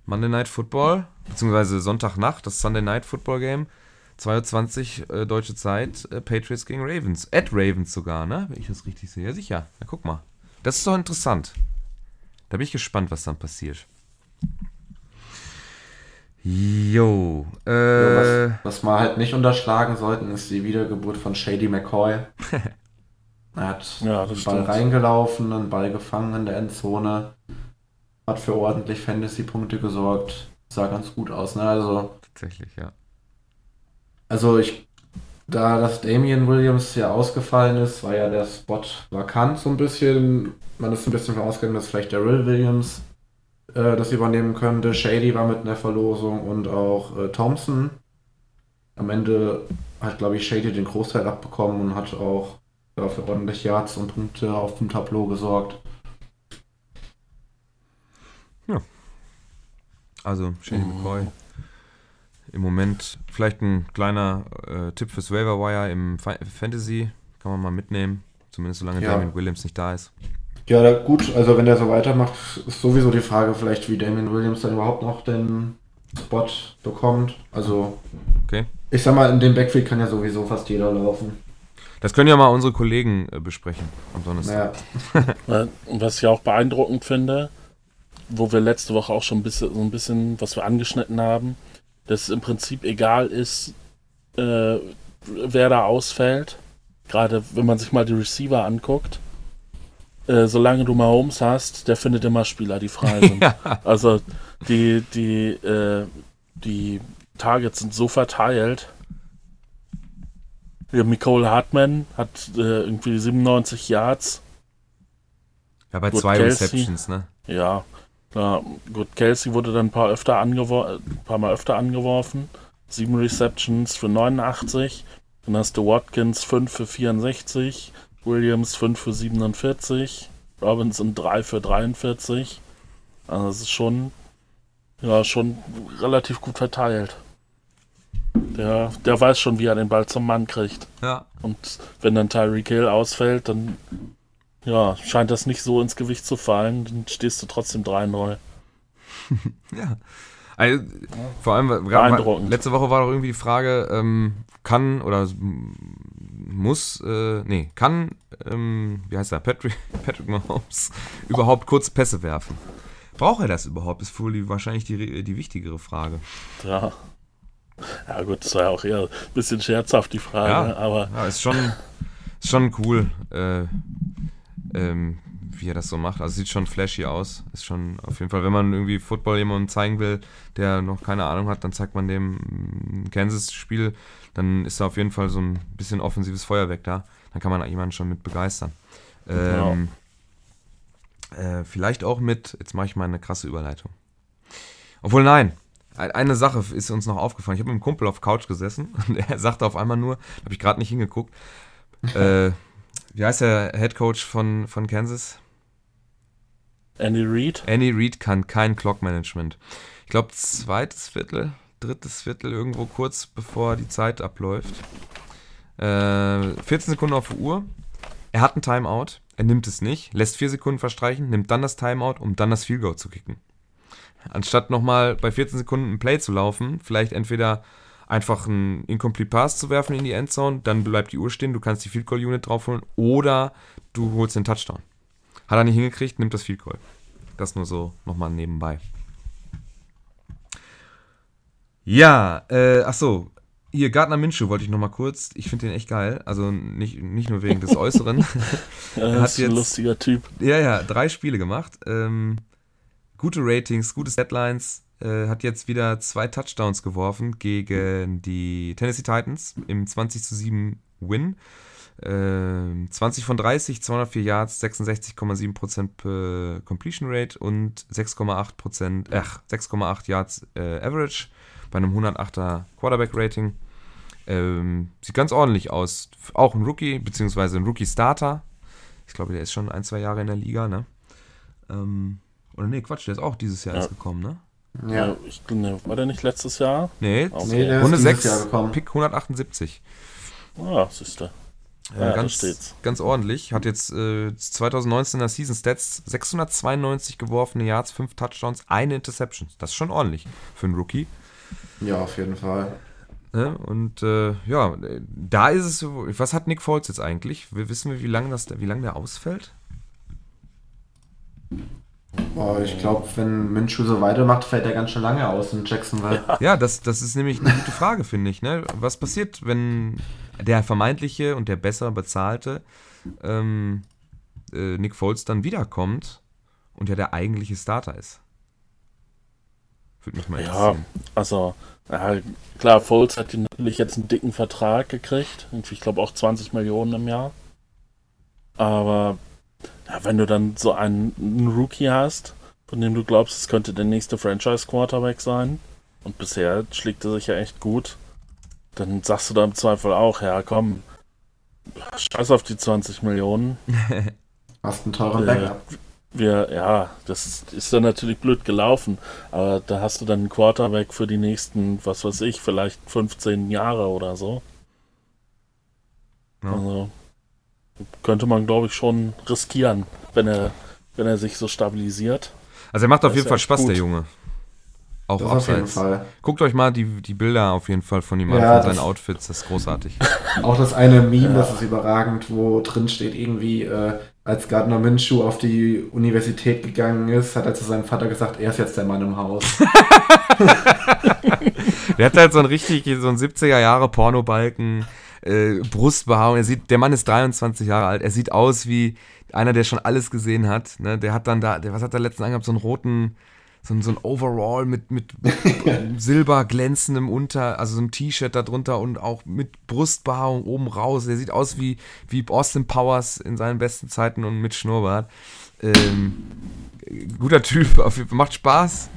Monday-Night-Football, beziehungsweise Sonntagnacht, das Sunday-Night-Football-Game, 22 deutsche Zeit, Patriots gegen Ravens. At Ravens sogar, ne? Wenn ich das richtig sehe. Ja, sicher. Na, guck mal. Das ist doch interessant. Da bin ich gespannt, was dann passiert. Jo. Was wir halt nicht unterschlagen sollten, ist die Wiedergeburt von Shady McCoy. Er hat einen Ball reingelaufen, einen Ball gefangen in der Endzone. Hat für ordentlich Fantasy-Punkte gesorgt. Sah ganz gut aus, ne? Also, tatsächlich, ja. Also, dass Damien Williams ja ausgefallen ist, war ja der Spot vakant so ein bisschen. Man ist ein bisschen davon ausgegangen, dass vielleicht Darrell Williams das übernehmen könnte. Shady war mit in der Verlosung und auch Thompson. Am Ende hat, glaube ich, Shady den Großteil abbekommen und hat auch für ordentlich Yards und Punkte auf dem Tableau gesorgt. Ja. Also, Shady McCoy. Im Moment vielleicht ein kleiner Tipp fürs Waiver Wire im Fantasy. Kann man mal mitnehmen. Zumindest solange Damien Williams nicht da ist. Ja, gut. Also, wenn der so weitermacht, ist sowieso die Frage, vielleicht wie Damien Williams dann überhaupt noch den Spot bekommt. Also, okay. Ich sag mal, in dem Backfield kann ja sowieso fast jeder laufen. Das können ja mal unsere Kollegen besprechen am Donnerstag. Ja. Was ich auch beeindruckend finde, wo wir letzte Woche auch schon ein bisschen, was wir angeschnitten haben, dass es im Prinzip egal ist, wer da ausfällt, gerade wenn man sich mal die Receiver anguckt, solange du Mahomes hast, der findet immer Spieler, die frei sind. Ja. Also die Targets sind so verteilt. Ja, Nicole Hartman hat irgendwie 97 Yards. Ja, bei 2 Receptions, ne? Ja. Ja, gut, Kelsey wurde dann ein paar Mal öfter angeworfen. 7 Receptions für 89. Dann hast du Watkins 5 für 64. Williams 5 für 47. Robinson 3 für 43. Also es ist schon relativ gut verteilt. Der weiß schon, wie er den Ball zum Mann kriegt. Ja. Und wenn dann Tyreek Hill ausfällt, dann scheint das nicht so ins Gewicht zu fallen, dann stehst du trotzdem 3-0. Ja. Also, vor allem, beeindruckend. Letzte Woche war doch irgendwie die Frage, kann Patrick Mahomes überhaupt kurze Pässe werfen? Braucht er das überhaupt? Ist wohl wahrscheinlich die wichtigere Frage. Ja. Ja gut, das war ja auch eher ein bisschen scherzhaft, die Frage. Ja, aber ja, ist schon cool, wie er das so macht. Also sieht schon flashy aus. Ist schon auf jeden Fall, wenn man irgendwie Football jemandem zeigen will, der noch keine Ahnung hat, dann zeigt man dem ein Kansas-Spiel, dann ist da auf jeden Fall so ein bisschen offensives Feuerwerk da. Dann kann man jemanden schon mit begeistern. Genau. Vielleicht auch mit, jetzt mache ich mal eine krasse Überleitung. Obwohl nein, eine Sache ist uns noch aufgefallen. Ich habe mit einem Kumpel auf Couch gesessen und er sagte auf einmal nur, habe ich gerade nicht hingeguckt, wie heißt der Headcoach von Kansas? Andy Reid. Andy Reid kann kein Clock-Management. Ich glaube, drittes Viertel, irgendwo kurz bevor die Zeit abläuft. 14 Sekunden auf der Uhr. Er hat ein Timeout, er nimmt es nicht, lässt 4 Sekunden verstreichen, nimmt dann das Timeout, um dann das Field Goal zu kicken. Anstatt nochmal bei 14 Sekunden ein Play zu laufen, vielleicht entweder einfach einen Incomplete Pass zu werfen in die Endzone, dann bleibt die Uhr stehen, du kannst die Field Goal Unit draufholen oder du holst den Touchdown. Hat er nicht hingekriegt, nimmt das Field Goal. Das nur so nochmal nebenbei. Ja, achso, hier Gardner Minshew wollte ich nochmal kurz, ich finde den echt geil, also nicht nur wegen des Äußeren. Er hat ist jetzt, ein lustiger Typ. Ja, 3 Spiele gemacht, gute Ratings, gute Deadlines, hat jetzt wieder 2 Touchdowns geworfen gegen die Tennessee Titans im 20-7 Win. 20 von 30, 204 Yards, 66,7% Completion Rate und 6,8 Yards Average bei einem 108er Quarterback Rating. Sieht ganz ordentlich aus. Auch ein Rookie, beziehungsweise ein Rookie-Starter. Ich glaube, der ist schon 1-2 Jahre in der Liga, ne? Oder nee, Quatsch, der ist auch dieses Jahr erst gekommen, ne? Ja, war der nicht letztes Jahr? Nee, Runde 6, Pick 178. Ah, siehste. Ja, ganz ordentlich. Hat jetzt 2019er Season Stats 692 geworfene Yards, 5 Touchdowns, 1 Interception. Das ist schon ordentlich für einen Rookie. Ja, auf jeden Fall. Und da ist es so, was hat Nick Foles jetzt eigentlich? Wissen wir, wie lange der ausfällt? Ich glaube, wenn Minshew so weitermacht, fällt er ganz schön lange aus in Jacksonville. Ja, das ist nämlich eine gute Frage, finde ich. Ne? Was passiert, wenn der vermeintliche und der besser bezahlte Nick Foles dann wiederkommt und der eigentliche Starter ist? Würde mich mal interessieren. Ja, also klar, Foles hat natürlich jetzt einen dicken Vertrag gekriegt. Ich glaube auch 20 Millionen im Jahr. Aber ja, wenn du dann so einen Rookie hast, von dem du glaubst, es könnte der nächste Franchise-Quarterback sein, und bisher schlägt er sich ja echt gut, dann sagst du da im Zweifel auch, ja komm, scheiß auf die 20 Millionen. Hast einen teuren Backup. Das ist dann natürlich blöd gelaufen, aber da hast du dann einen Quarterback für die nächsten, was weiß ich, vielleicht 15 Jahre oder so. Ja. Also könnte man, glaube ich, schon riskieren, wenn er sich so stabilisiert. Also er macht auf jeden Fall Spaß, der Junge. Auch abseits. Guckt euch mal die Bilder auf jeden Fall von ihm an, von seinen Outfits, das ist großartig. Auch das eine Meme, das ist überragend, wo drin steht irgendwie, als Gardner Minshew auf die Universität gegangen ist, hat er zu seinem Vater gesagt, er ist jetzt der Mann im Haus. Der hat halt so einen 70er-Jahre-Pornobalken, Brustbehaarung, der Mann ist 23 Jahre alt, er sieht aus wie einer, der schon alles gesehen hat, ne? Der hat dann was hat er letztens angehabt, so einen roten, so ein Overall mit silber glänzendem Unter, also so ein T-Shirt darunter und auch mit Brustbehaarung oben raus, der sieht aus wie Austin Powers in seinen besten Zeiten und mit Schnurrbart. Guter Typ, macht Spaß.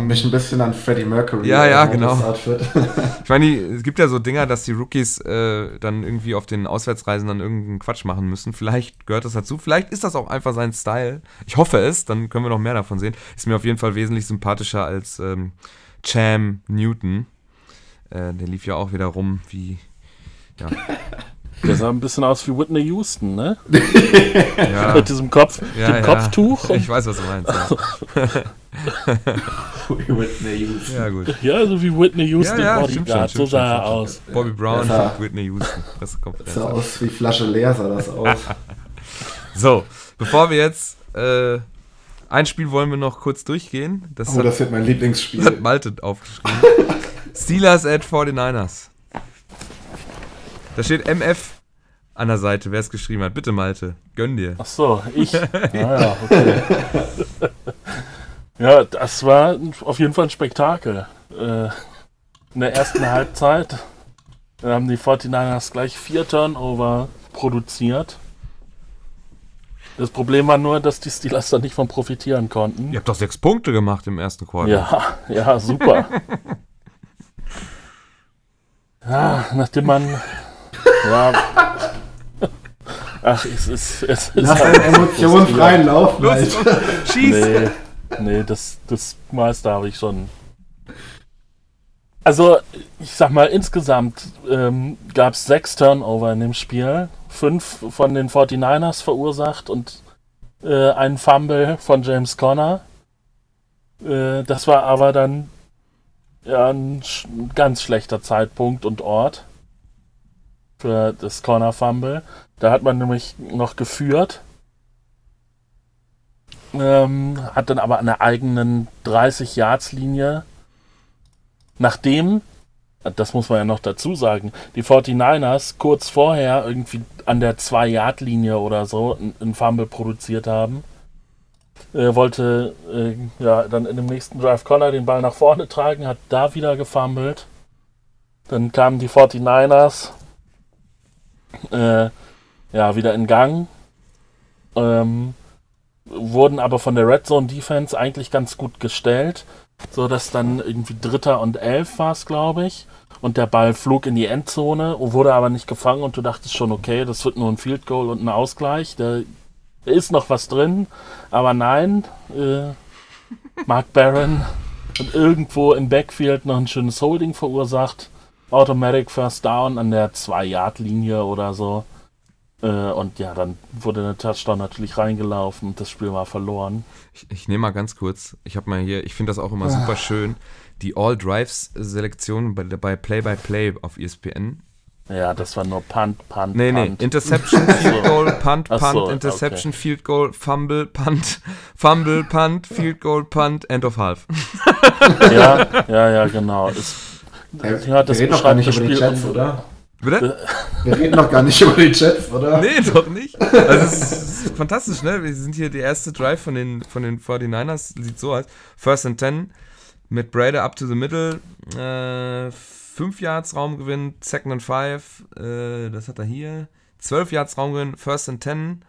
Mich ein bisschen an Freddie Mercury. Ja, genau. Ich meine, es gibt ja so Dinger, dass die Rookies dann irgendwie auf den Auswärtsreisen dann irgendeinen Quatsch machen müssen. Vielleicht gehört das dazu. Vielleicht ist das auch einfach sein Style. Ich hoffe es, dann können wir noch mehr davon sehen. Ist mir auf jeden Fall wesentlich sympathischer als Cam Newton. Der lief ja auch wieder rum wie... Ja. Der sah ein bisschen aus wie Whitney Houston, ne? Ja. Mit diesem Kopf, dem Kopftuch. Ich weiß, was du meinst. Whitney Houston. Ja, gut. Ja, so wie Whitney Houston im Bodyguard. So sah er aus. Bobby Brown und Whitney Houston. Das kommt sah aus wie Flasche leer, sah das aus. So, bevor wir jetzt... ein Spiel wollen wir noch kurz durchgehen. Das wird mein Lieblingsspiel. Das hat Malte aufgeschrieben. Steelers at 49ers. Da steht MF an der Seite, wer es geschrieben hat. Bitte, Malte, gönn dir. Ach so, ich. Naja, okay. Ja, das war auf jeden Fall ein Spektakel. In der ersten Halbzeit haben die 49ers gleich 4 Turnover produziert. Das Problem war nur, dass die Steelers da nicht von profitieren konnten. Ihr habt doch 6 Punkte gemacht im ersten Quarter. Ja, super. Ja, nachdem man... Ja. Ach, es ist... Lass deine Emotionen freien Lauf. Los, schieß! Nee, das meiste habe ich schon... Also, ich sag mal, insgesamt gab es 6 Turnover in dem Spiel. 5 von den 49ers verursacht und einen Fumble von James Conner. Das war aber dann ein ganz schlechter Zeitpunkt und Ort für das Corner-Fumble. Da hat man nämlich noch geführt, hat dann aber an der eigenen 30-Yards-Linie, nachdem, das muss man ja noch dazu sagen, die 49ers kurz vorher irgendwie an der 2-Yard-Linie oder so einen Fumble produziert haben, wollte dann in dem nächsten Drive Conner den Ball nach vorne tragen, hat da wieder gefummelt. Dann kamen die 49ers wieder in Gang, wurden aber von der Red Zone Defense eigentlich ganz gut gestellt, sodass dann irgendwie 3. und 11 war es, glaube ich, und der Ball flog in die Endzone, wurde aber nicht gefangen und du dachtest schon, okay, das wird nur ein Field Goal und ein Ausgleich, da ist noch was drin, aber nein, Mark Barron hat irgendwo im Backfield noch ein schönes Holding verursacht, Automatic First Down an der 2-Yard-Linie oder so, und ja, dann wurde der Touchdown natürlich reingelaufen und das Spiel war verloren. Ich nehme mal ganz kurz, ich habe mal hier, ich finde das auch immer super schön, die All-Drives-Selektion bei Play-by-Play auf ESPN. Ja, das war nur Punt. Nee, Interception, Field Goal, Punt, Interception, okay. Field Goal, Fumble, Punt, Fumble, Punt, Field Goal, Punt, End of Half. Ja, genau. Wir reden doch gar nicht über die Jets, oder? Bitte? Wir reden doch gar nicht über die Jets, oder? Nee, doch nicht. Also es ist fantastisch, ne? Wir sind hier, die erste Drive von den 49ers, sieht so aus. First and 10 mit Brady up to the middle, 5 Yards Raumgewinn, Second and 5, das hat er hier. 12 Yards Raumgewinn, First and 10,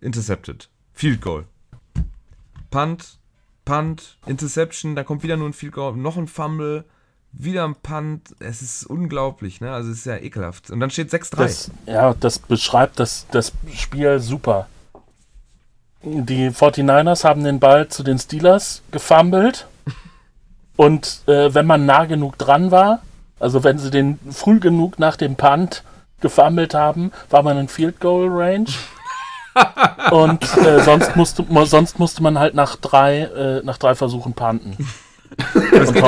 intercepted. Field Goal. Punt, Interception, da kommt wieder nur ein Field Goal, noch ein Fumble, wieder ein Punt. Es ist unglaublich, ne? Also es ist ja ekelhaft. Und dann steht 6-3. Das beschreibt das Spiel super. Die 49ers haben den Ball zu den Steelers gefummelt und wenn man nah genug dran war, also wenn sie den früh genug nach dem Punt gefummelt haben, war man in Field-Goal-Range. Und sonst musste man halt nach drei Versuchen punten. Und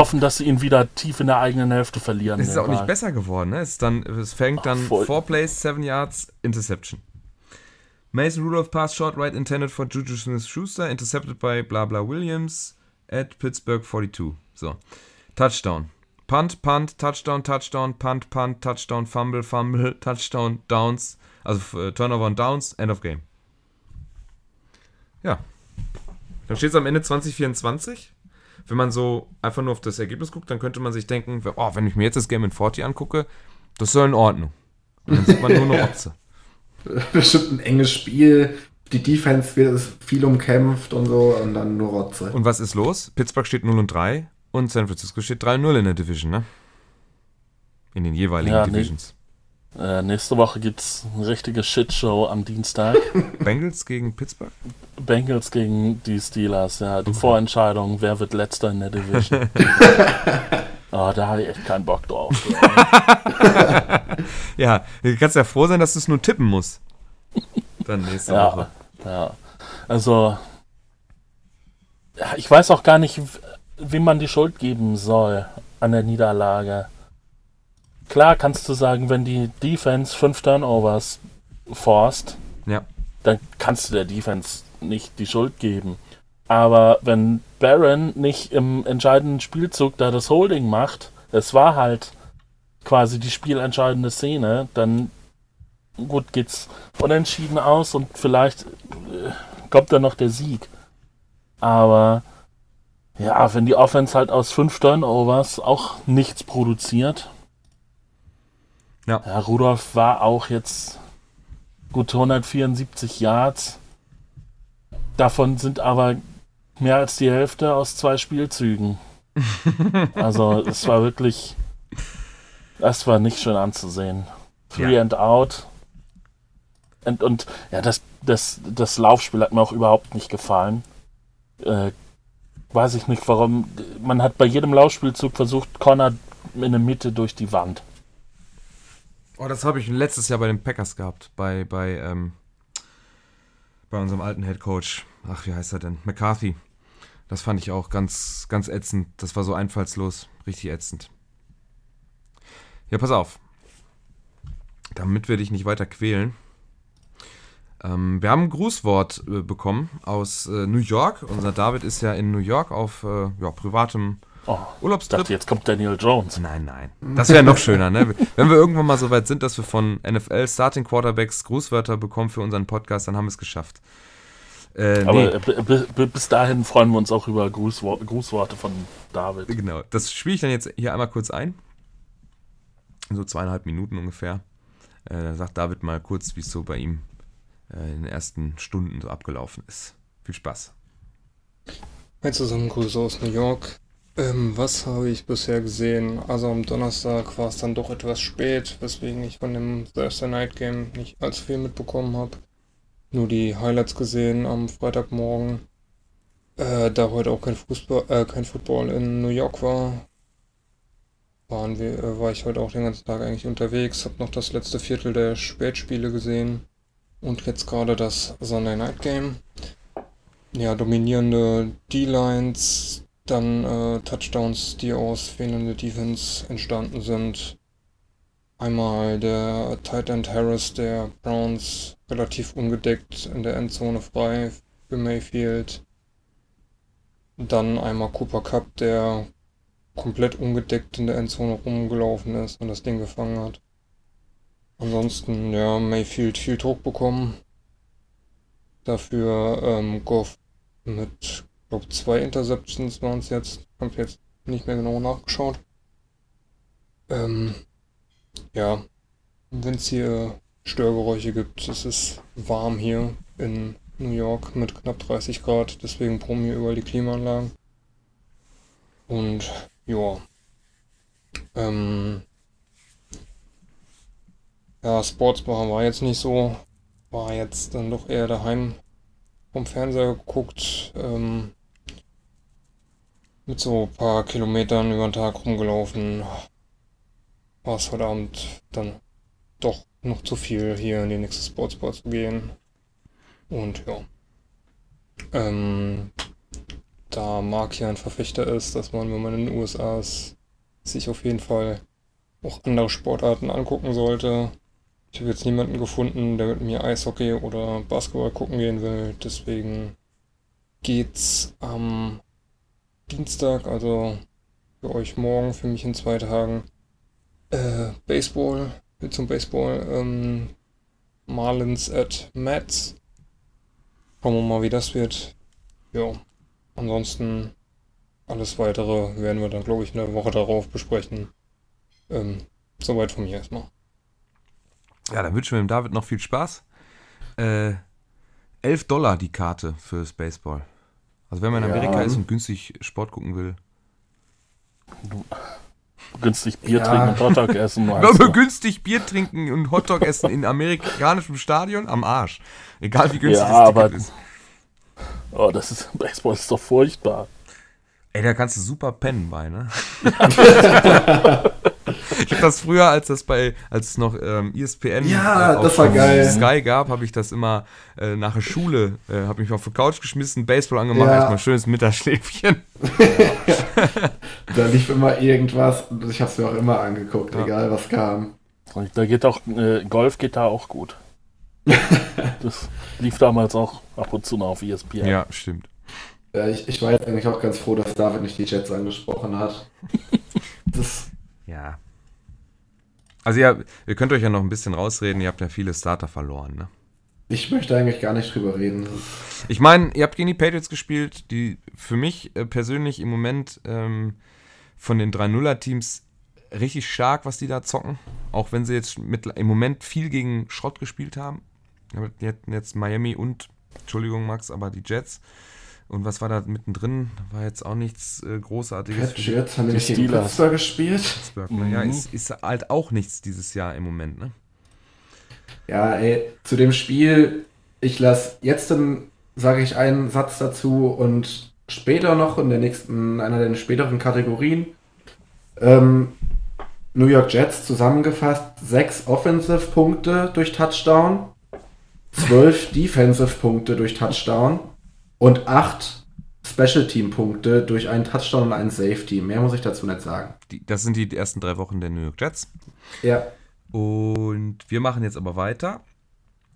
hoffen, dass sie ihn wieder tief in der eigenen Hälfte verlieren. Es ist auch nicht besser geworden. Ne? Es fängt dann 4 Plays, 7 Yards, Interception. Mason Rudolph pass short right intended for Juju Smith-Schuster, intercepted by Blabla Williams at Pittsburgh 42. So, Touchdown. Punt, Touchdown, Punt, Touchdown, Fumble, Touchdown, Downs, also Turnover und Downs, End of Game. Ja. Dann steht es am Ende 2024. Wenn man so einfach nur auf das Ergebnis guckt, dann könnte man sich denken, wenn ich mir jetzt das Game in 40 angucke, das ist ja in Ordnung. Und dann sieht man nur eine Rotze. Bestimmt ein enges Spiel, die Defense wird es viel umkämpft und so und dann nur Rotze. Und was ist los? Pittsburgh steht 0-3 und San Francisco steht 3-0 in der Division, ne? In den jeweiligen Divisions. Nächste Woche gibt's eine richtige Shitshow am Dienstag. Bengals gegen Pittsburgh? Bengals gegen die Steelers, ja. Die Vorentscheidung, wer wird Letzter in der Division. Oh, da habe ich echt keinen Bock drauf. Ja, du kannst ja froh sein, dass du es nur tippen musst. Dann nächste Woche. Ja, also ich weiß auch gar nicht, wem man die Schuld geben soll an der Niederlage. Klar kannst du sagen, wenn die Defense 5 Turnovers forst, dann kannst du der Defense nicht die Schuld geben. Aber wenn Barron nicht im entscheidenden Spielzug da das Holding macht, es war halt quasi die spielentscheidende Szene, dann gut, geht's unentschieden aus und vielleicht kommt dann noch der Sieg. Aber ja, wenn die Offense halt aus 5 Turnovers auch nichts produziert. Ja, Rudolph war auch jetzt gute 174 Yards. Davon sind aber mehr als die Hälfte aus 2 Spielzügen. Also es war wirklich, das war nicht schön anzusehen. Three and out. Und ja, das Laufspiel hat mir auch überhaupt nicht gefallen. Weiß ich nicht, warum. Man hat bei jedem Laufspielzug versucht, Connor in der Mitte durch die Wand. Oh, das habe ich letztes Jahr bei den Packers gehabt, bei unserem alten Head Coach. Ach, wie heißt er denn? McCarthy. Das fand ich auch ganz, ganz ätzend. Das war so einfallslos, richtig ätzend. Ja, pass auf. Damit wir dich nicht weiter quälen. Wir haben ein Grußwort bekommen aus New York. Unser David ist ja in New York auf privatem Urlaubstrip. Ich dachte, jetzt kommt Daniel Jones. Nein. Das wäre noch schöner, ne? Wenn wir irgendwann mal so weit sind, dass wir von NFL Starting Quarterbacks Grußwörter bekommen für unseren Podcast, dann haben wir es geschafft. Aber bis dahin freuen wir uns auch über Grußworte von David. Genau, das spiele ich dann jetzt hier einmal kurz ein. So 2,5 Minuten ungefähr. Da sagt David mal kurz, wie es so bei ihm in den ersten Stunden so abgelaufen ist. Viel Spaß. Hi zusammen, Grüße aus New York. Was habe ich bisher gesehen? Also am Donnerstag war es dann doch etwas spät, weswegen ich von dem Thursday Night Game nicht allzu viel mitbekommen habe. Nur die Highlights gesehen am Freitagmorgen. Da heute auch kein Football in New York war, war ich heute auch den ganzen Tag eigentlich unterwegs. Habe noch das letzte Viertel der Spätspiele gesehen und jetzt gerade das Sunday Night Game. Ja, dominierende D-Lines. Dann Touchdowns, die aus fehlende Defense entstanden sind. Einmal der Tight End Harris der Browns, relativ ungedeckt in der Endzone frei für Mayfield. Dann einmal Cooper Kupp, der komplett ungedeckt in der Endzone rumgelaufen ist und das Ding gefangen hat. Ansonsten, ja, Mayfield viel Druck bekommen. Dafür Goff mit... Ich glaube, 2 Interceptions waren es jetzt. Habe ich jetzt nicht mehr genau nachgeschaut. Ja, wenn es hier Störgeräusche gibt, es ist warm hier in New York mit knapp 30 Grad. Deswegen brummen hier überall die Klimaanlagen. Und ja. Ja, Sportsbar war jetzt nicht so. War jetzt dann doch eher daheim vom Fernseher geguckt. Mit so ein paar Kilometern über den Tag rumgelaufen, war es heute Abend dann doch noch zu viel, hier in die nächste Sportsbar zu gehen. Und ja, da Mark ja ein Verfechter ist, dass man, wenn man in den USA ist, sich auf jeden Fall auch andere Sportarten angucken sollte. Ich habe jetzt niemanden gefunden, der mit mir Eishockey oder Basketball gucken gehen will, deswegen geht's am Dienstag, also für euch morgen, für mich in 2 Tagen, Baseball, zum Baseball, Marlins at Mets. Schauen wir mal, wie das wird. Ja, ansonsten alles Weitere werden wir dann, glaube ich, in der Woche darauf besprechen. Soweit von mir erstmal. Ja, dann wünschen wir dem David noch viel Spaß. $11 die Karte fürs Baseball. Also wenn man in Amerika ist und günstig Sport gucken will. Günstig Bier trinken und Hotdog essen. Günstig Bier trinken und Hotdog essen in amerikanischem Stadion am Arsch. Egal wie günstig das Ticket ist. Oh, das ist, Baseball ist doch furchtbar. Ey, da kannst du super pennen bei, ne? Ich hab das früher, als es noch ESPN auf Sky gab, habe ich das immer nach der Schule, habe mich auf die Couch geschmissen, Baseball angemacht, erstmal ein schönes Mittagsschläfchen. Da lief immer irgendwas, ich hab's mir auch immer angeguckt, egal was kam. Und da geht auch, Golf geht da auch gut. Das lief damals auch ab und zu noch auf ESPN. Ja, stimmt. Ja, ich war jetzt eigentlich auch ganz froh, dass David nicht die Jets angesprochen hat. Das ja. Also ja, ihr könnt euch ja noch ein bisschen rausreden, ihr habt ja viele Starter verloren, ne? Ich möchte eigentlich gar nicht drüber reden. Ich meine, ihr habt gegen die Patriots gespielt, die für mich persönlich im Moment von den 3-0er-Teams richtig stark, was die da zocken. Auch wenn sie jetzt im Moment viel gegen Schrott gespielt haben. Die hatten jetzt Miami und, Entschuldigung Max, aber die Jets. Und was war da mittendrin? War jetzt auch nichts Großartiges. Patriots haben nämlich gegen Pittsburgh gespielt. Pittsburgh, ne? Ja, ist halt auch nichts dieses Jahr im Moment, ne? Ja, ey, zu dem Spiel, ich lasse jetzt, sage ich einen Satz dazu und später noch in der nächsten, einer der späteren Kategorien, New York Jets zusammengefasst, 6 Offensive-Punkte durch Touchdown, 12 Defensive-Punkte durch Touchdown, und 8 Special-Team-Punkte durch einen Touchdown und einen Safety. Mehr muss ich dazu nicht sagen. Das sind die ersten 3 Wochen der New York Jets. Ja. Und wir machen jetzt aber weiter.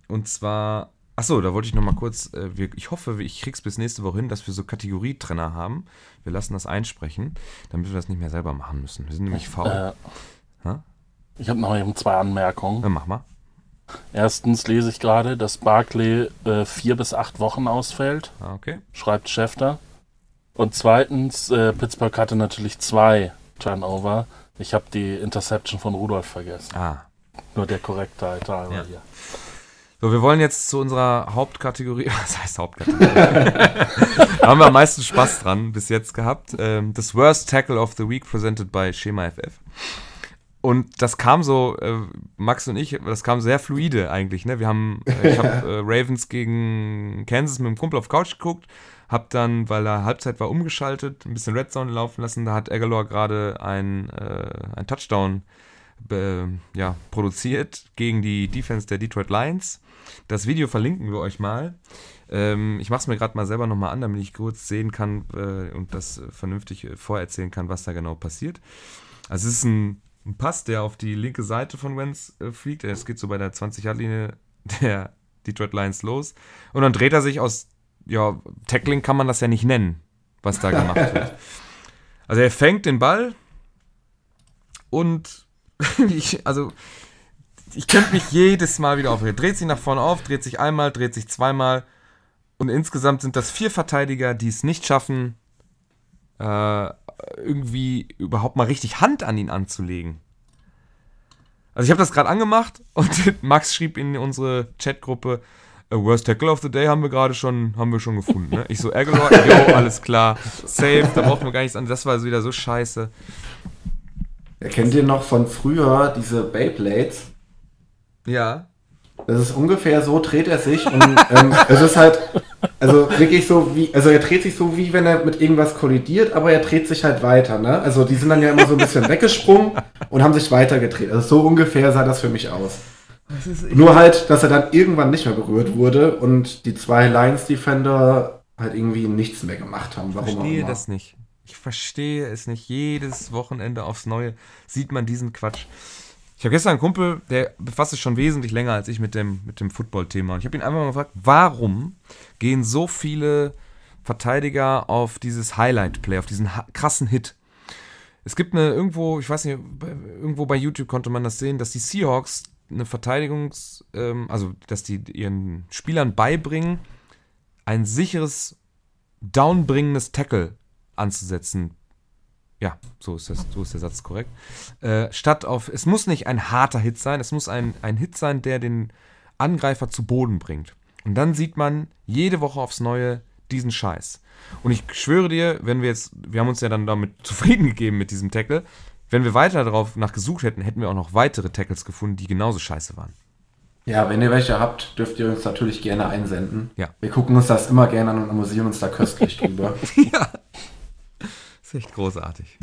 Und zwar, achso, da wollte ich nochmal kurz, ich hoffe, ich krieg's bis nächste Woche hin, dass wir so Kategorietrenner haben. Wir lassen das einsprechen, damit wir das nicht mehr selber machen müssen. Wir sind nämlich faul. Ich habe noch eben 2 Anmerkungen. Dann mach mal. Erstens lese ich gerade, dass Barkley 4 bis 8 Wochen ausfällt, okay, schreibt Schefter. Und zweitens, Pittsburgh hatte natürlich 2 Turnover. Ich habe die Interception von Rudolph vergessen. Nur der korrekte Teil hier. So, wir wollen jetzt zu unserer Hauptkategorie, was heißt Hauptkategorie? Da haben wir am meisten Spaß dran bis jetzt gehabt. Das Worst Tackle of the Week presented by Schema FF. Und das kam so, Max und ich, das kam sehr fluide eigentlich, ne? Ich habe Ravens gegen Kansas mit dem Kumpel auf Couch geguckt, hab dann, weil er Halbzeit war, umgeschaltet, ein bisschen Red Zone laufen lassen, da hat Aguilar gerade ein Touchdown produziert gegen die Defense der Detroit Lions. Das Video verlinken wir euch mal. Ich mach's mir gerade mal selber nochmal an, damit ich kurz sehen kann und das vernünftig vorerzählen kann, was da genau passiert. Also es ist ein Pass, der auf die linke Seite von Wentz fliegt. Es geht so bei der 20-Yard-Linie der Detroit Lions los. Und dann dreht er sich aus, ja, Tackling kann man das ja nicht nennen, was da gemacht wird. Also er fängt den Ball und ich könnte mich jedes Mal wieder aufregen. Dreht sich nach vorne auf, dreht sich einmal, dreht sich zweimal und insgesamt sind das 4 Verteidiger, die es nicht schaffen, irgendwie überhaupt mal richtig Hand an ihn anzulegen. Also ich habe das gerade angemacht und Max schrieb in unsere Chatgruppe, Worst Tackle of the Day haben wir schon gefunden. Ne? Ich so, Aguilar, yo, alles klar, safe, da brauchen wir gar nichts an. Das war wieder so scheiße. Kennt ihr noch von früher diese Beyblades? Ja. Das ist ungefähr so, dreht er sich und es ist halt, also wirklich so wie, also er dreht sich so wie wenn er mit irgendwas kollidiert, aber er dreht sich halt weiter, ne? Also die sind dann ja immer so ein bisschen weggesprungen und haben sich weitergedreht. Also so ungefähr sah das für mich aus. Nur halt, dass er dann irgendwann nicht mehr berührt wurde und die 2 Lions-Defender halt irgendwie nichts mehr gemacht haben. Warum auch immer. Ich verstehe das nicht. Ich verstehe es nicht. Jedes Wochenende aufs Neue sieht man diesen Quatsch. Ich habe gestern einen Kumpel, der befasst sich schon wesentlich länger als ich mit dem Football-Thema. Und ich habe ihn einfach mal gefragt, warum gehen so viele Verteidiger auf dieses Highlight-Play, auf diesen krassen Hit? Es gibt irgendwo bei YouTube konnte man das sehen, dass die Seahawks eine dass die ihren Spielern beibringen, ein sicheres, downbringendes Tackle anzusetzen. Ja, so ist der Satz korrekt. Es muss nicht ein harter Hit sein, es muss ein Hit sein, der den Angreifer zu Boden bringt. Und dann sieht man jede Woche aufs Neue diesen Scheiß. Und ich schwöre dir, wir haben uns ja dann damit zufrieden gegeben mit diesem Tackle, wenn wir weiter darauf nachgesucht hätten, hätten wir auch noch weitere Tackles gefunden, die genauso scheiße waren. Ja, wenn ihr welche habt, dürft ihr uns natürlich gerne einsenden. Ja. Wir gucken uns das immer gerne an und amüsieren uns da köstlich drüber. Ja, ist echt großartig.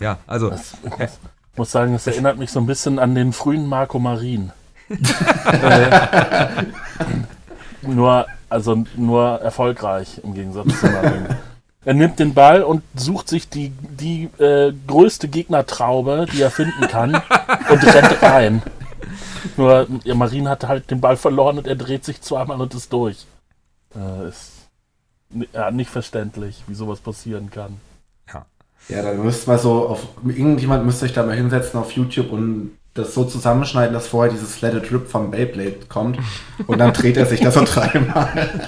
Ja, also... Ich muss sagen, das erinnert mich so ein bisschen an den frühen Marco Marin. Nur erfolgreich im Gegensatz zu Marin. Er nimmt den Ball und sucht sich die größte Gegnertraube, die er finden kann, und rennt rein. Nur Marin hat halt den Ball verloren und er dreht sich zweimal und ist durch. Ist nicht verständlich, wie sowas passieren kann. Ja, ja, dann müsst mal irgendjemand müsste sich da mal hinsetzen auf YouTube und das so zusammenschneiden, dass vorher dieses Let It Rip vom Beyblade kommt und dann dreht er sich das so dreimal.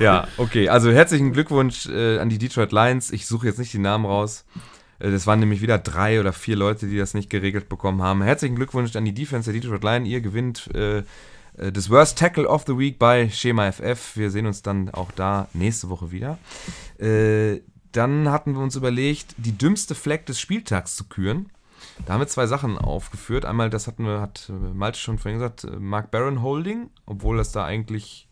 Ja, okay, also herzlichen Glückwunsch an die Detroit Lions. Ich suche jetzt nicht die Namen raus. Das waren nämlich wieder 3 oder 4 Leute, die das nicht geregelt bekommen haben. Herzlichen Glückwunsch an die Defense der Detroit Lions. Ihr gewinnt das Worst Tackle of the Week bei Schema FF. Wir sehen uns dann auch da nächste Woche wieder. Dann hatten wir uns überlegt, die dümmste Flag des Spieltags zu küren. Da haben wir 2 Sachen aufgeführt. Einmal, das hat Malte schon vorhin gesagt, Mark Barron Holding, obwohl das da eigentlich...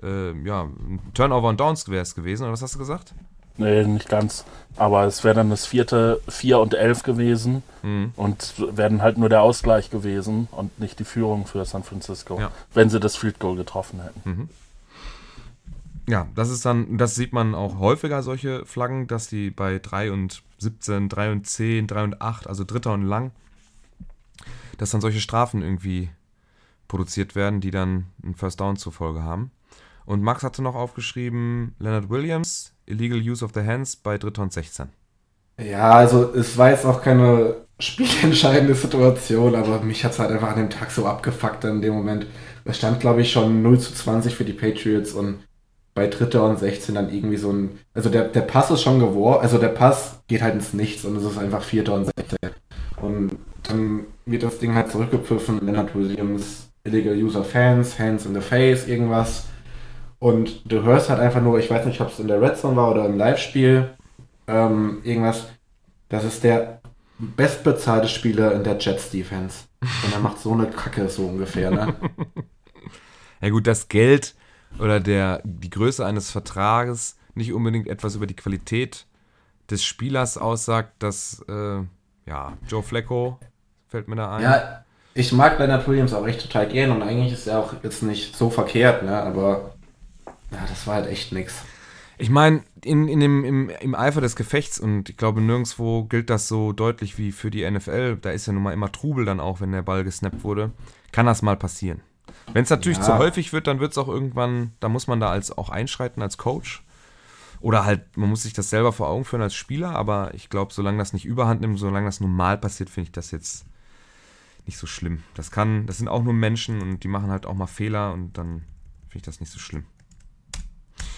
Turnover und Downs wäre es gewesen, oder was hast du gesagt? Nee, nicht ganz. Aber es wäre dann das 4. 4 und 11 gewesen und wäre dann halt nur der Ausgleich gewesen und nicht die Führung für San Francisco, ja, wenn sie das Field Goal getroffen hätten. Mhm. Ja, das sieht man auch häufiger, solche Flaggen, dass die bei 3 und 17, 3 und 10, 3 und 8, also dritter und lang, dass dann solche Strafen irgendwie produziert werden, die dann einen First Down zur Folge haben. Und Max hatte noch aufgeschrieben, Leonard Williams, Illegal Use of the Hands bei 3. und 16. Ja, also es war jetzt auch keine spielentscheidende Situation, aber mich hat es halt einfach an dem Tag so abgefuckt in dem Moment. Es stand, glaube ich, schon 0-20 für die Patriots und bei 3. und 16 dann irgendwie so ein... Also der Pass ist schon geworfen, also der Pass geht halt ins Nichts und es ist einfach 4. und 16. Und dann wird das Ding halt zurückgepfiffen, Leonard Williams, Illegal Use of Hands, Hands in the Face, irgendwas... Und du hörst halt einfach nur, ich weiß nicht, ob es in der Red Zone war oder im Live-Spiel, irgendwas, das ist der bestbezahlte Spieler in der Jets-Defense. Und er macht so eine Kacke, so ungefähr, ne? Ja gut, das Geld oder die Größe eines Vertrages nicht unbedingt etwas über die Qualität des Spielers aussagt, dass, Joe Flacco fällt mir da ein. Ja, ich mag Leonard Williams auch echt total gern und eigentlich ist er auch jetzt nicht so verkehrt, ne, aber... Ja, das war halt echt nix. Ich meine, im Eifer des Gefechts, und ich glaube, nirgendwo gilt das so deutlich wie für die NFL, da ist ja nun mal immer Trubel dann auch, wenn der Ball gesnappt wurde, kann das mal passieren. Wenn es natürlich zu häufig wird, dann wird es auch irgendwann, da muss man da auch einschreiten als Coach. Oder halt, man muss sich das selber vor Augen führen als Spieler, aber ich glaube, solange das nicht überhand nimmt, solange das normal passiert, finde ich das jetzt nicht so schlimm. Das sind auch nur Menschen und die machen halt auch mal Fehler und dann finde ich das nicht so schlimm.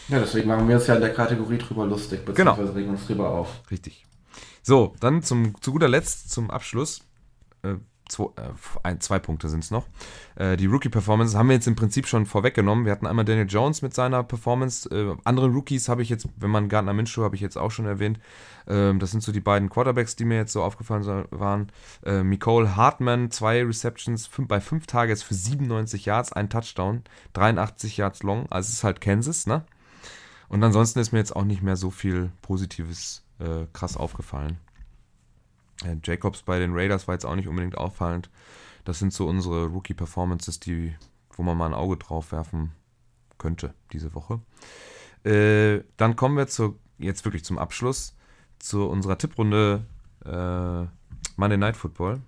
Ja, deswegen machen wir uns ja in der Kategorie drüber lustig, beziehungsweise regen uns drüber auf. Richtig. So, dann zu guter Letzt zum Abschluss, 2 Punkte sind es noch, die Rookie-Performance haben wir jetzt im Prinzip schon vorweggenommen. Wir hatten einmal Daniel Jones mit seiner Performance, andere Rookies habe ich jetzt, wenn man Gardner Minshew habe ich jetzt auch schon erwähnt, das sind so die beiden Quarterbacks, die mir jetzt so aufgefallen waren. Mecole Hardman, 2 Receptions bei 5 Targets für 97 Yards, 1 Touchdown, 83 Yards long, also es ist halt Kansas, ne? Und ansonsten ist mir jetzt auch nicht mehr so viel Positives krass aufgefallen. Jacobs bei den Raiders war jetzt auch nicht unbedingt auffallend. Das sind so unsere Rookie-Performances, wo man mal ein Auge drauf werfen könnte diese Woche. Dann kommen wir jetzt wirklich zum Abschluss, zu unserer Tipprunde Monday-Night-Football.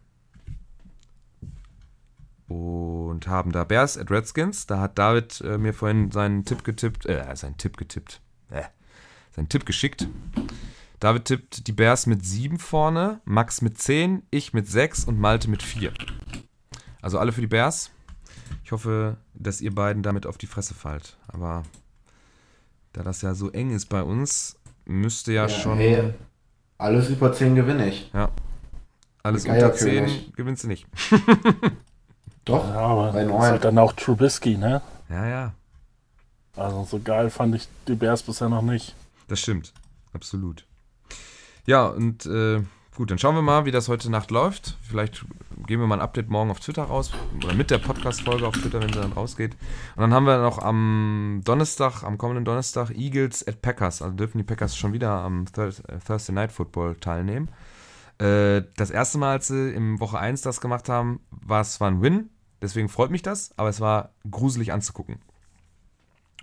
Und haben da Bears at Redskins. Da hat David mir vorhin seinen Tipp geschickt. David tippt die Bears mit 7 vorne, Max mit 10, ich mit 6 und Malte mit 4. Also alle für die Bears. Ich hoffe, dass ihr beiden damit auf die Fresse fallt. Aber da das ja so eng ist bei uns, müsste ja schon... Hey, alles über 10 gewinne ich. Ja, alles unter 10 gewinnst du nicht. Doch, ja, aber das ist halt dann auch Trubisky, ne? Ja, ja. Also so geil fand ich die Bears bisher noch nicht. Das stimmt, absolut. Ja, und gut, dann schauen wir mal, wie das heute Nacht läuft. Vielleicht geben wir mal ein Update morgen auf Twitter raus oder mit der Podcast-Folge auf Twitter, wenn sie dann rausgeht. Und dann haben wir noch am kommenden Donnerstag Eagles at Packers. Also dürfen die Packers schon wieder am Thursday Night Football teilnehmen. Das erste Mal, als sie in Woche 1 das gemacht haben, war es ein Win. Deswegen freut mich das, aber es war gruselig anzugucken.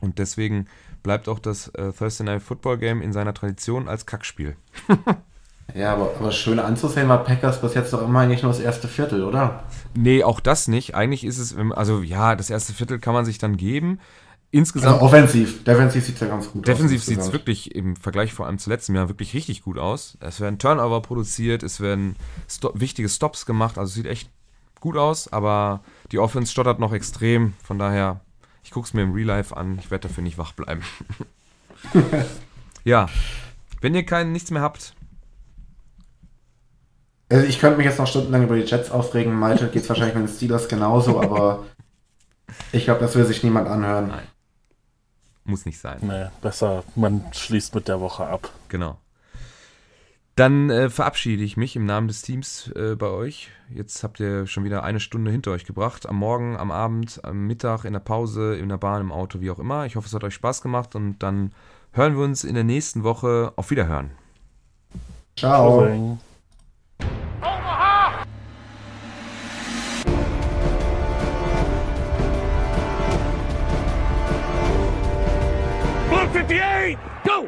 Und deswegen bleibt auch das Thursday Night Football Game in seiner Tradition als Kackspiel. Ja, aber das Schöne anzusehen war Packers bis jetzt doch immer eigentlich nur das erste Viertel, oder? Nee, auch das nicht. Eigentlich ist es, also ja, das erste Viertel kann man sich dann geben. Insgesamt. Also offensiv, defensiv sieht es ja ganz gut aus. Defensiv sieht es wirklich im Vergleich vor allem zu letztem Jahr wirklich richtig gut aus. Es werden Turnover produziert, es werden wichtige Stops gemacht, also es sieht echt gut aus, aber die Offense stottert noch extrem. Von daher, ich gucke es mir im Real Life an, ich werde dafür nicht wach bleiben. Ja, wenn ihr nichts mehr habt. Also ich könnte mich jetzt noch stundenlang über die Jets aufregen. Malte geht es wahrscheinlich mit den Steelers genauso, aber ich glaube, das will sich niemand anhören. Nein. Muss nicht sein. Nee, besser, man schließt mit der Woche ab. Genau. Dann verabschiede ich mich im Namen des Teams bei euch. Jetzt habt ihr schon wieder eine Stunde hinter euch gebracht. Am Morgen, am Abend, am Mittag, in der Pause, in der Bahn, im Auto, wie auch immer. Ich hoffe, es hat euch Spaß gemacht und dann hören wir uns in der nächsten Woche. Auf Wiederhören. Ciao. Ciao. Go!